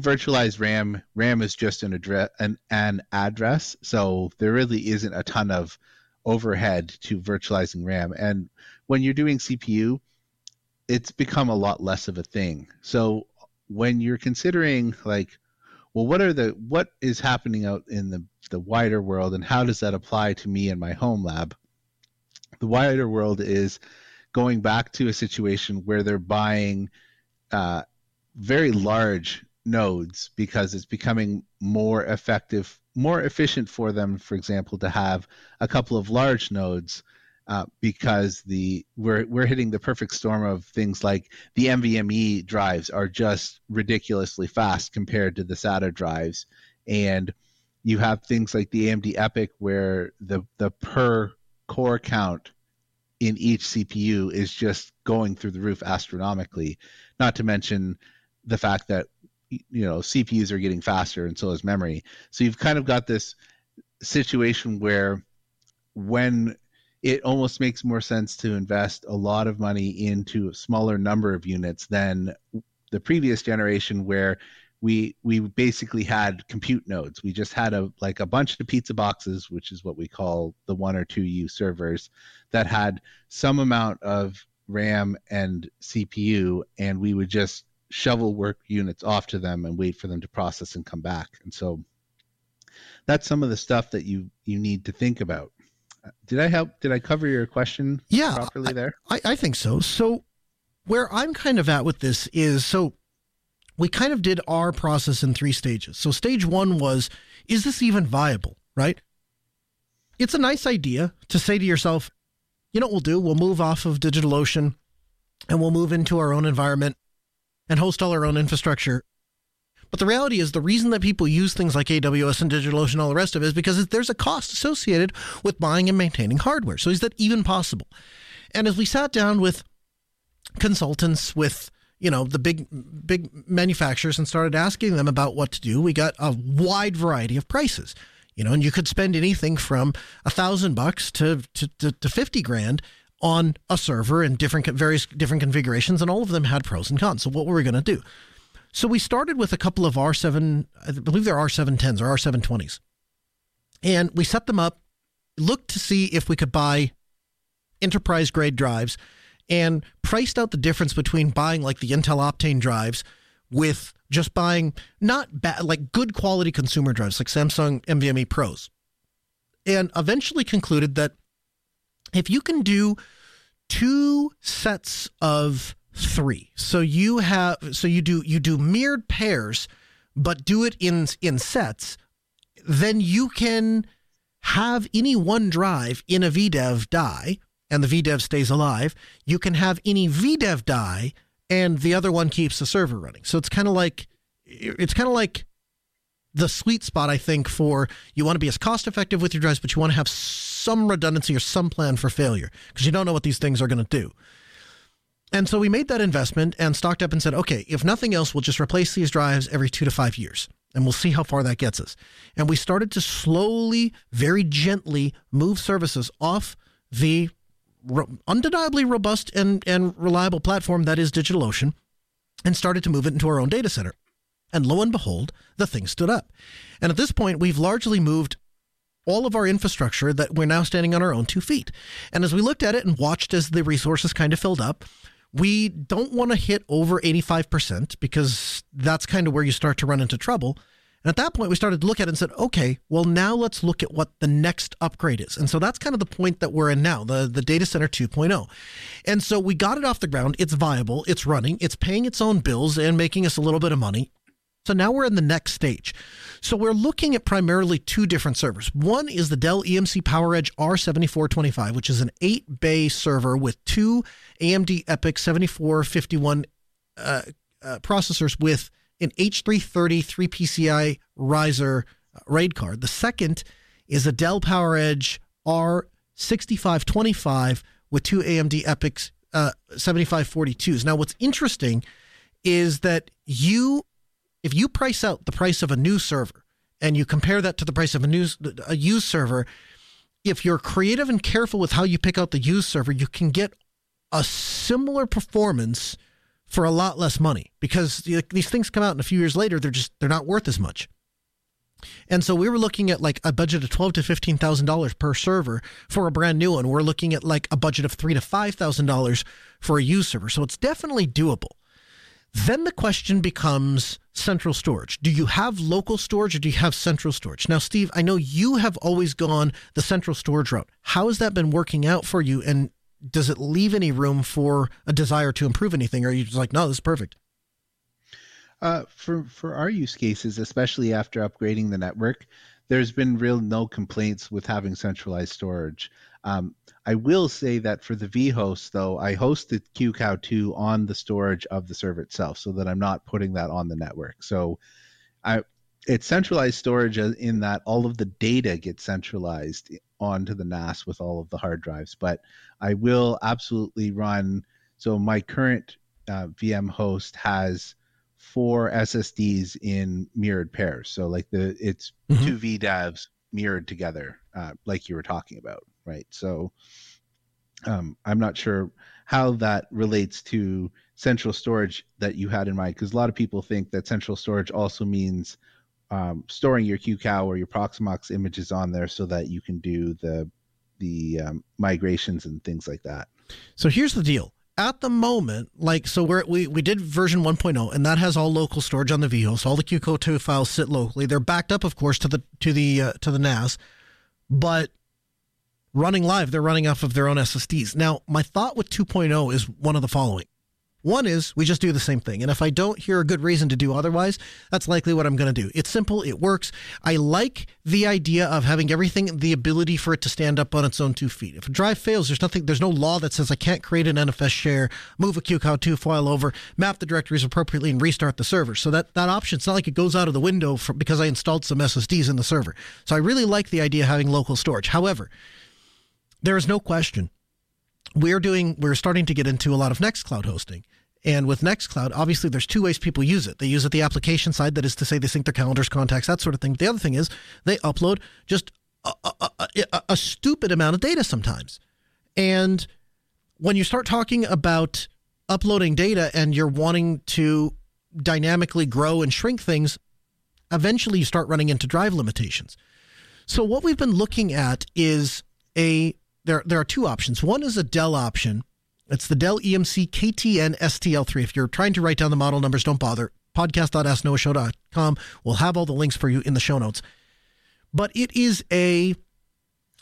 virtualize RAM, RAM is just an address, so there really isn't a ton of overhead to virtualizing RAM. And when you're doing CPU, it's become a lot less of a thing. So when you're considering, like, well, what is happening out in the wider world, and how does that apply to me and my home lab? The wider world is going back to a situation where they're buying very large nodes because it's becoming more effective, more efficient for them, for example, to have a couple of large nodes because we're hitting the perfect storm of things like the NVMe drives are just ridiculously fast compared to the SATA drives. And you have things like the AMD EPYC where the per core count in each CPU is just going through the roof astronomically, not to mention the fact that, you know, CPUs are getting faster and so is memory. So you've kind of got this situation where when it almost makes more sense to invest a lot of money into a smaller number of units than the previous generation where we basically had compute nodes. We just had a bunch of pizza boxes, which is what we call the 1 or 2U servers, that had some amount of RAM and CPU, and we would just shovel work units off to them and wait for them to process and come back. And so that's some of the stuff that you need to think about. Did I help? Did I cover your question properly there? I think so. So where I'm kind of at with this is, so we kind of did our process in three stages. So stage one was, is this even viable, right? It's a nice idea to say to yourself, you know what we'll do? We'll move off of DigitalOcean and we'll move into our own environment and host all our own infrastructure. But the reality is the reason that people use things like AWS and DigitalOcean and all the rest of it is because there's a cost associated with buying and maintaining hardware. So is that even possible? And as we sat down with consultants, with, you know, the big manufacturers, and started asking them about what to do, we got a wide variety of prices, you know, and you could spend anything from $1,000 to 50 grand on a server in various different configurations, and all of them had pros and cons. So what were we going to do? So we started with a couple of R7, I believe they're R710s or R720s, and we set them up, looked to see if we could buy enterprise-grade drives, and priced out the difference between buying like the Intel Optane drives with just buying like good quality consumer drives like Samsung NVMe Pros, and eventually concluded that if you can do two sets of three, so you do mirrored pairs, but do it in sets, then you can have any one drive in a VDEV die, and the VDEV stays alive. You can have any VDEV die, and the other one keeps the server running. So it's kind of like the sweet spot, I think, for you want to be as cost effective with your drives, but you want to have some redundancy or some plan for failure because you don't know what these things are going to do. And so we made that investment and stocked up and said, okay, if nothing else, we'll just replace these drives every 2 to 5 years, and we'll see how far that gets us. And we started to slowly, very gently move services off the undeniably robust and reliable platform that is DigitalOcean, and started to move it into our own data center. And lo and behold, the thing stood up. And at this point, we've largely moved all of our infrastructure that we're now standing on our own 2 feet. And as we looked at it and watched as the resources kind of filled up, we don't want to hit over 85% because that's kind of where you start to run into trouble. And at that point, we started to look at it and said, okay, well, now let's look at what the next upgrade is. And so that's kind of the point that we're in now, the data center 2.0. And so we got it off the ground. It's viable. It's running. It's paying its own bills and making us a little bit of money. So now we're in the next stage. So we're looking at primarily two different servers. One is the Dell EMC PowerEdge R7425, which is an 8-bay server with two AMD EPYC 7451 processors with an H330 3PCI riser RAID card. The second is a Dell PowerEdge R6525 with two AMD EPYC 7542s. Now, what's interesting is that if you price out the price of a new server and you compare that to the price of a used server, if you're creative and careful with how you pick out the used server, you can get a similar performance for a lot less money, because these things come out and a few years later, they're not worth as much. And so we were looking at like a budget of $12,000 to $15,000 per server for a brand new one. We're looking at like a budget of $3,000 to $5,000 for a used server. So it's definitely doable. Then the question becomes central storage. Do you have local storage or do you have central storage? Now, Steve, I know you have always gone the central storage route. How has that been working out for you? And does it leave any room for a desire to improve anything? Or are you just like, no, this is perfect? For our use cases, especially after upgrading the network, there's been no complaints with having centralized storage. I will say that for the vhost, though, I hosted qcow2 on the storage of the server itself so that I'm not putting that on the network. So it's centralized storage in that all of the data gets centralized onto the NAS with all of the hard drives. But I will absolutely run. So my current VM host has 4 SSDs in mirrored pairs. So like it's mm-hmm. 2 VDAVs mirrored together, like you were talking about. Right. So I'm not sure how that relates to central storage that you had in mind, because a lot of people think that central storage also means storing your qcow or your Proxmox images on there so that you can do the migrations and things like that. So here's the deal. At the moment, we did version 1.0, and that has all local storage on the vhost. All the qcow2 files sit locally. They're backed up, of course, to the NAS, but running live, they're running off of their own SSDs. Now, my thought with 2.0 is one of the following. One is we just do the same thing. And if I don't hear a good reason to do otherwise, that's likely what I'm going to do. It's simple. It works. I like the idea of having everything, the ability for it to stand up on its own 2 feet. If a drive fails, there's no law that says I can't create an NFS share, move a qcow2 file over, map the directories appropriately, and restart the server. So that option, it's not like it goes out of the window because I installed some SSDs in the server. So I really like the idea of having local storage. However, there is no question we're starting to get into a lot of Nextcloud hosting. And with Nextcloud, obviously there's 2 ways people use it. They use it the application side, that is to say they sync their calendars, contacts, that sort of thing. The other thing is they upload just a stupid amount of data sometimes. And when you start talking about uploading data and you're wanting to dynamically grow and shrink things, eventually you start running into drive limitations. So what we've been looking at is There are 2 options. One is a Dell option. It's the Dell EMC KTN STL3. If you're trying to write down the model numbers, don't bother. Podcast.asknoahshow.com. We'll have all the links for you in the show notes. But it is a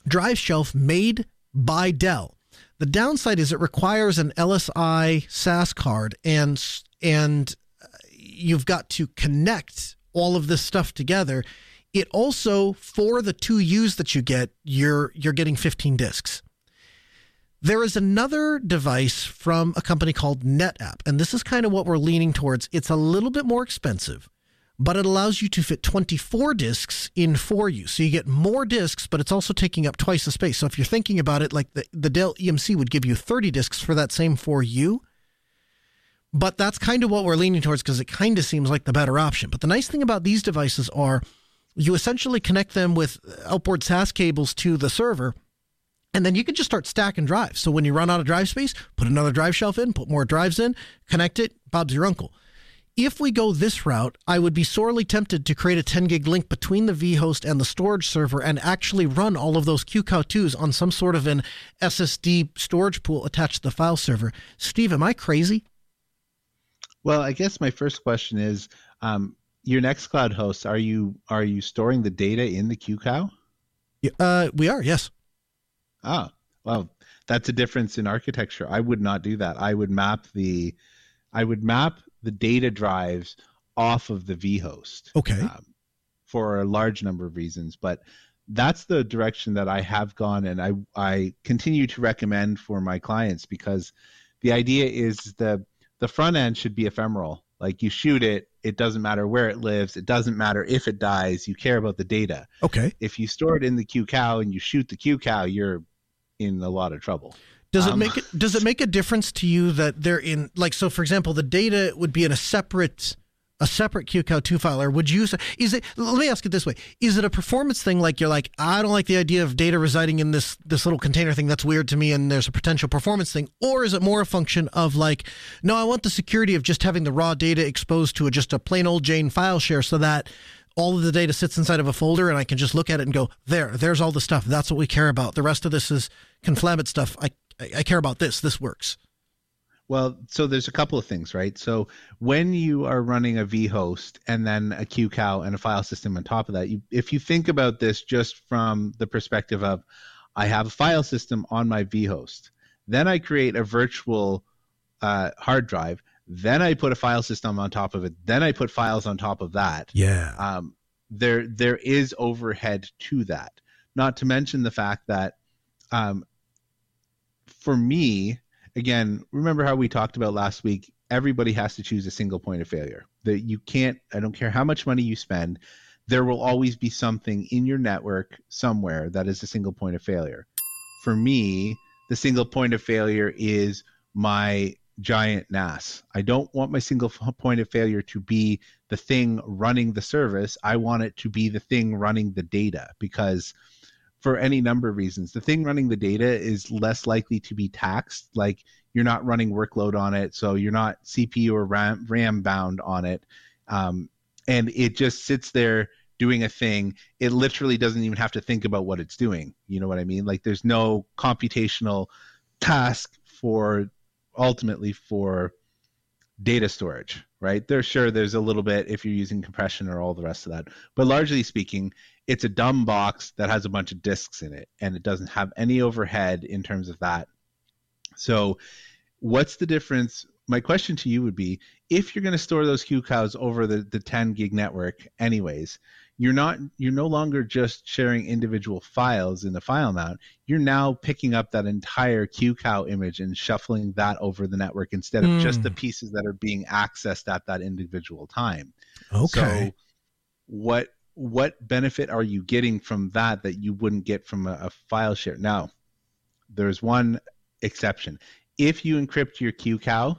drive shelf made by Dell. The downside is it requires an LSI SAS card, and you've got to connect all of this stuff together It also, for the 2 U's that you get, you're getting 15 disks. There is another device from a company called NetApp, and this is kind of what we're leaning towards. It's a little bit more expensive, but it allows you to fit 24 disks in for you. So you get more disks, but it's also taking up twice the space. So if you're thinking about it, like the Dell EMC would give you 30 disks for that same for you. But that's kind of what we're leaning towards because it kind of seems like the better option. But the nice thing about these devices are you essentially connect them with outboard SAS cables to the server, and then you can just start stacking drives. So when you run out of drive space, put another drive shelf in, put more drives in, connect it, Bob's your uncle. If we go this route, I would be sorely tempted to create a 10 gig link between the vhost and the storage server and actually run all of those qcow2s on some sort of an SSD storage pool attached to the file server. Steve, am I crazy? Well, I guess my first question is, your Nextcloud hosts, are you storing the data in the qcow? We are, yes. Ah, well, that's a difference in architecture. I would not do that. I would map the data drives off of the vhost. Okay. For a large number of reasons, but that's the direction that I have gone, and I continue to recommend for my clients, because the idea is the front end should be ephemeral. Like, you shoot it, it doesn't matter where it lives. It doesn't matter if it dies. You care about the data. Okay. If you store it in the qcow and you shoot the qcow, you're in a lot of trouble. Does it make a difference to you that they're in, like, so for example, the data would be in a separate qcow2 file, or would you say, let me ask it this way. Is it a performance thing? Like, you're like, I don't like the idea of data residing in this little container thing. That's weird to me. And there's a potential performance thing. Or is it more a function of like, no, I want the security of just having the raw data exposed to just a plain old Jane file share so that all of the data sits inside of a folder and I can just look at it and go, there's all the stuff. That's what we care about. The rest of this is conflated stuff. I care about this. This works. Well, so there's a couple of things, right? So when you are running a vhost and then a qcow and a file system on top of that, if you think about this just from the perspective of, I have a file system on my vhost, then I create a virtual hard drive, then I put a file system on top of it, then I put files on top of that. Yeah. There is overhead to that. Not to mention the fact that for me, again, remember how we talked about last week, everybody has to choose a single point of failure. That you can't, I don't care how much money you spend, there will always be something in your network somewhere that is a single point of failure. For me, the single point of failure is my giant NAS. I don't want my single point of failure to be the thing running the service. I want it to be the thing running the data, because for any number of reasons, the thing running the data is less likely to be taxed. Like, you're not running workload on it, so you're not CPU or RAM bound on it. And it just sits there doing a thing. It literally doesn't even have to think about what it's doing. You know what I mean? Like, there's no computational task ultimately for data storage, right? There's a little bit if you're using compression or all the rest of that. But largely speaking, it's a dumb box that has a bunch of disks in it, and it doesn't have any overhead in terms of that. So what's the difference? My question to you would be, if you're going to store those qcows over the 10 gig network anyways, you're no longer just sharing individual files in the file mount. You're now picking up that entire qcow image and shuffling that over the network instead of just the pieces that are being accessed at that individual time. Okay. So what benefit are you getting from that you wouldn't get from a file share? Now, there's one exception. If you encrypt your qcow,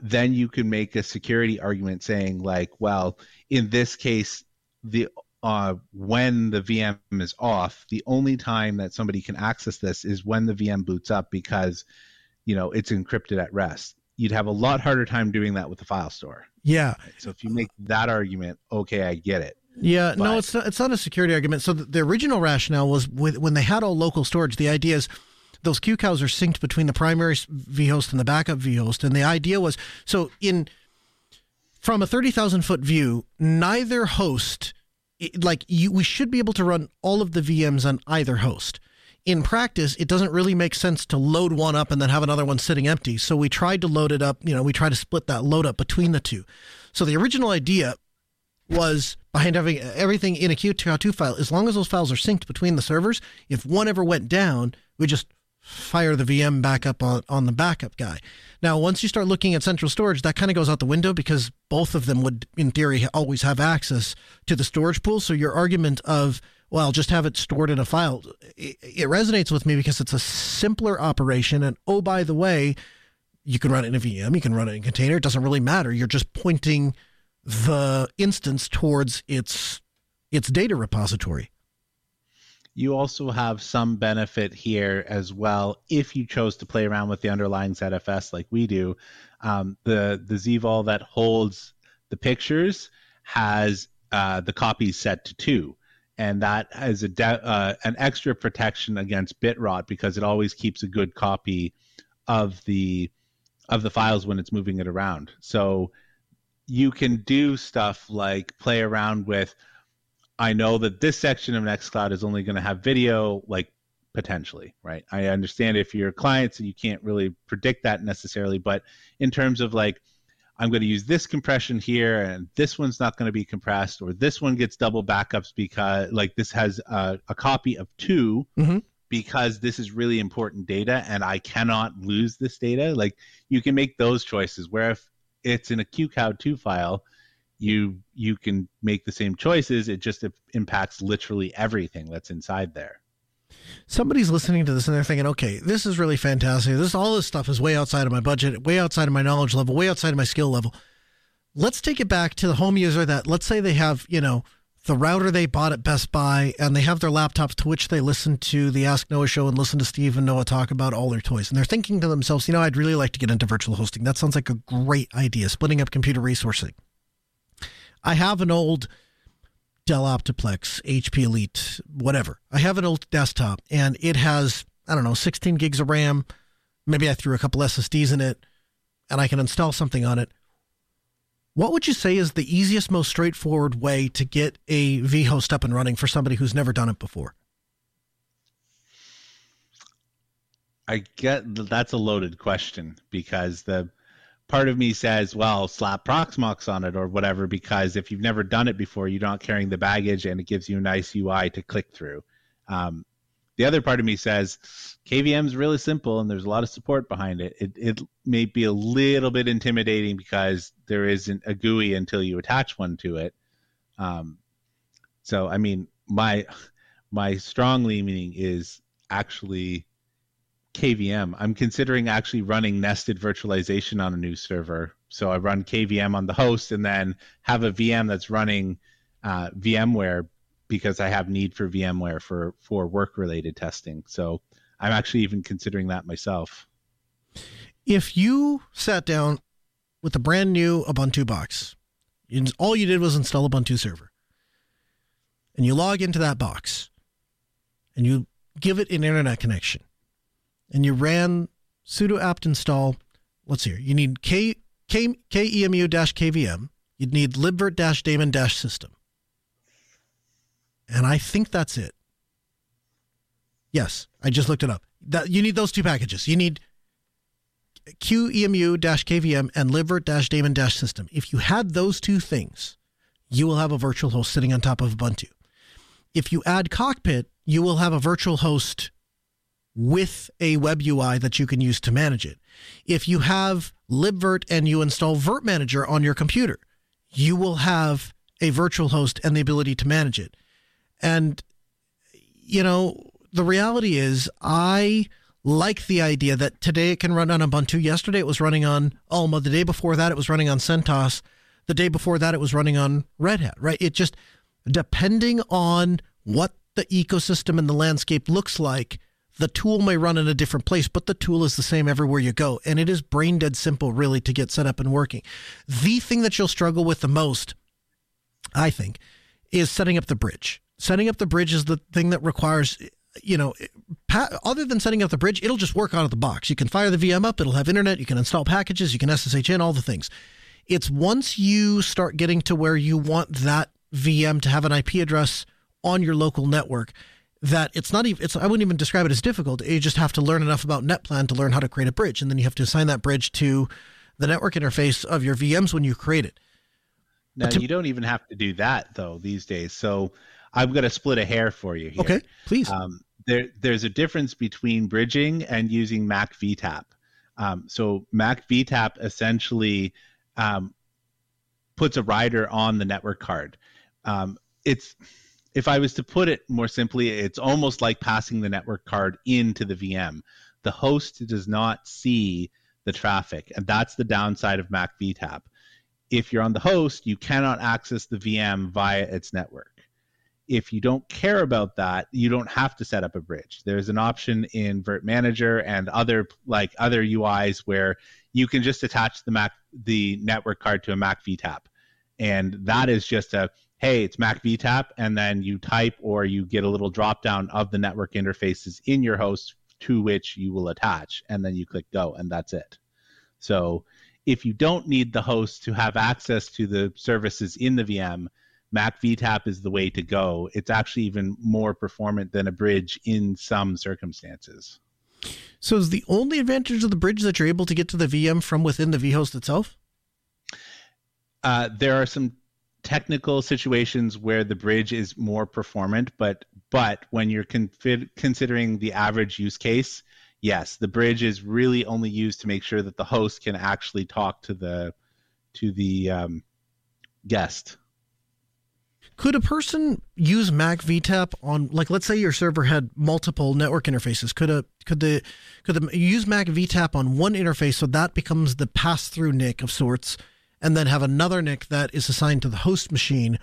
then you can make a security argument saying, like, well, in this case, when the VM is off, the only time that somebody can access this is when the VM boots up, because, you know, it's encrypted at rest. You'd have a lot harder time doing that with the file store. Yeah. So if you make that argument, okay, I get it. Yeah, but no, it's not a security argument. So the original rationale was when they had all local storage, the idea is those qcows are synced between the primary vhost and the backup vhost. And the idea was, so from a 30,000-foot view, neither host, we should be able to run all of the VMs on either host. In practice, it doesn't really make sense to load one up and then have another one sitting empty. So we tried to load it up. We tried to split that load up between the two. So the original idea was behind having everything in a qcow2 file. As long as those files are synced between the servers, if one ever went down, we just fire the VM back up on the backup guy. Now, once you start looking at central storage, that kind of goes out the window because both of them would, in theory, always have access to the storage pool. So your argument of, well, just have it stored in a file, it resonates with me because it's a simpler operation. And oh, by the way, you can run it in a VM, you can run it in a container. It doesn't really matter. You're just pointing the instance towards its data repository. You also have some benefit here as well if you chose to play around with the underlying ZFS like we do. The ZVol that holds the pictures has the copies set to 2. And that is an extra protection against bit rot because it always keeps a good copy of the files when it's moving it around. So you can do stuff like play around with, I know that this section of Nextcloud is only going to have video, like potentially, right? I understand if you're clients and you can't really predict that necessarily, but in terms of like, I'm going to use this compression here and this one's not going to be compressed, or this one gets double backups because like this has a copy of 2 mm-hmm. because this is really important data and I cannot lose this data. Like you can make those choices where if it's in a qcow2 file, you can make the same choices. It just impacts literally everything that's inside there. Somebody's listening to this and they're thinking, okay, this is really fantastic. All this stuff is way outside of my budget, way outside of my knowledge level, way outside of my skill level. Let's take it back to the home user that, let's say they have, the router they bought at Best Buy and they have their laptops to which they listen to the Ask Noah show and listen to Steve and Noah talk about all their toys. And they're thinking to themselves, I'd really like to get into virtual hosting. That sounds like a great idea, splitting up computer resourcing. I have an old Dell Optiplex, HP Elite, whatever. I have an old desktop and it has, 16 gigs of RAM. Maybe I threw a couple SSDs in it and I can install something on it. What would you say is the easiest, most straightforward way to get a vHost up and running for somebody who's never done it before? I get that's a loaded question because the part of me says, well, slap Proxmox on it or whatever, because if you've never done it before, you're not carrying the baggage and it gives you a nice UI to click through. The other part of me says, KVM is really simple and there's a lot of support behind it. It may be a little bit intimidating because there isn't a GUI until you attach one to it. My strong leaning is actually KVM. I'm considering actually running nested virtualization on a new server. So I run KVM on the host and then have a VM that's running VMware because I have need for VMware for work-related testing. So I'm actually even considering that myself. If you sat down with a brand new Ubuntu box, all you did was install Ubuntu server, and you log into that box, and you give it an internet connection, and you ran sudo apt install, let's see here, you need kemu-kvm, you'd need libvirt-daemon-system. And I think that's it. Yes, I just looked it up. You need those two packages. You need qemu-kvm and libvirt-daemon-system. If you had those two things, you will have a virtual host sitting on top of Ubuntu. If you add Cockpit, you will have a virtual host with a web UI that you can use to manage it. If you have libvirt and you install Virt Manager on your computer, you will have a virtual host and the ability to manage it. And, the reality is I like the idea that today it can run on Ubuntu. Yesterday it was running on Alma. The day before that it was running on CentOS. The day before that it was running on Red Hat, right? It just, depending on what the ecosystem and the landscape looks like, the tool may run in a different place, but the tool is the same everywhere you go. And it is brain dead simple, really, to get set up and working. The thing that you'll struggle with the most, I think, is setting up the bridge. Setting up the bridge is the thing that requires, other than setting up the bridge, it'll just work out of the box. You can fire the VM up. It'll have internet. You can install packages. You can SSH in, all the things. It's once you start getting to where you want that VM to have an IP address on your local network that I wouldn't even describe it as difficult. You just have to learn enough about NetPlan to learn how to create a bridge. And then you have to assign that bridge to the network interface of your VMs when you create it. Now, you don't even have to do that, though, these days. So I'm going to split a hair for you here. Okay, please. There's a difference between bridging and using MacVTAP. So MacVTAP essentially puts a rider on the network card. If I was to put it more simply, it's almost like passing the network card into the VM. The host does not see the traffic, and that's the downside of MacVTAP. If you're on the host, you cannot access the VM via its network. If you don't care about that, you don't have to set up a bridge. There's an option in Vert Manager and other UIs where you can just attach the network card to a MacVTAP. And that is just hey, it's MacVTAP, and then you type or you get a little drop-down of the network interfaces in your host to which you will attach, and then you click go, and that's it. So if you don't need the host to have access to the services in the VM, MacVTAP is the way to go. It's actually even more performant than a bridge in some circumstances. So is the only advantage of the bridge that you're able to get to the VM from within the vhost itself? There are some technical situations where the bridge is more performant, but when you're considering the average use case, yes, the bridge is really only used to make sure that the host can actually talk to the guest. Could a person use MacVTAP on, like, let's say your server had multiple network interfaces? Could they use MacVTAP on one interface so that becomes the pass-through NIC of sorts, and then have another NIC that is assigned to the host machine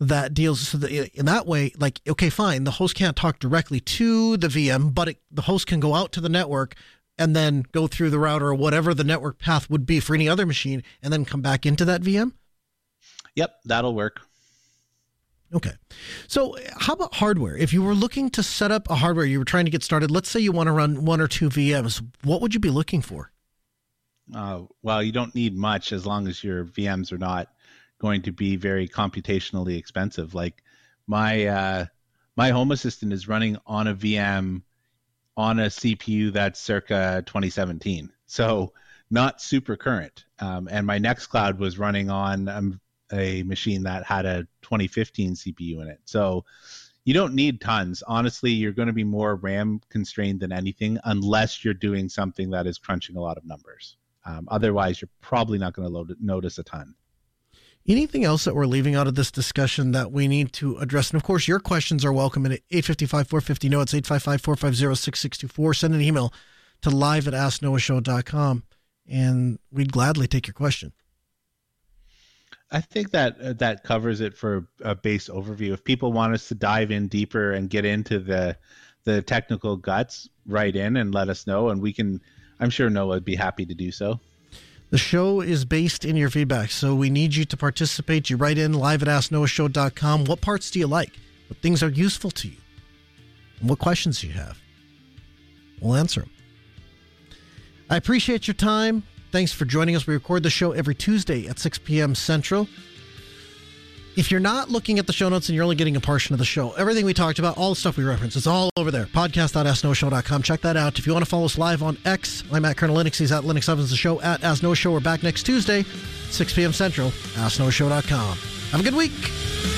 that deals, so that in that way, like, okay, fine, the host can't talk directly to the VM, but the host can go out to the network and then go through the router or whatever the network path would be for any other machine, and then come back into that VM? Yep, that'll work. Okay. So how about hardware? If you were looking to set up a hardware, you were trying to get started, let's say you want to run one or two VMs, what would you be looking for? Well, you don't need much as long as your VMs are not going to be very computationally expensive. Like my Home Assistant is running on a VM on a CPU that's circa 2017. So not super current. And my Nextcloud was running on a machine that had a 2015 CPU in it. So you don't need tons. Honestly, you're going to be more RAM constrained than anything unless you're doing something that is crunching a lot of numbers. Otherwise, you're probably not going to notice a ton. Anything else that we're leaving out of this discussion that we need to address? And of course, your questions are welcome at 855-450-NOAH. It's 855-450-6624. Send an email to live@asknoahshow.com, and we'd gladly take your question. I think that covers it for a base overview. If people want us to dive in deeper and get into the technical guts, write in and let us know, and we can. I'm sure Noah would be happy to do so. The show is based in your feedback, so we need you to participate. You write in live@asknoahshow.com. What parts do you like? What things are useful to you? And what questions do you have? We'll answer them. I appreciate your time. Thanks for joining us. We record the show every Tuesday at 6 p.m. Central. If you're not looking at the show notes and you're only getting a portion of the show, everything we talked about, all the stuff we referenced, it's all over there. Podcast.asknoahshow.com. Check that out. If you want to follow us live on X, I'm at Colonel Linux. He's at Linux Evans. The show at Ask Noah Show. We're back next Tuesday, 6 p.m. Central, asknoahshow.com. Have a good week.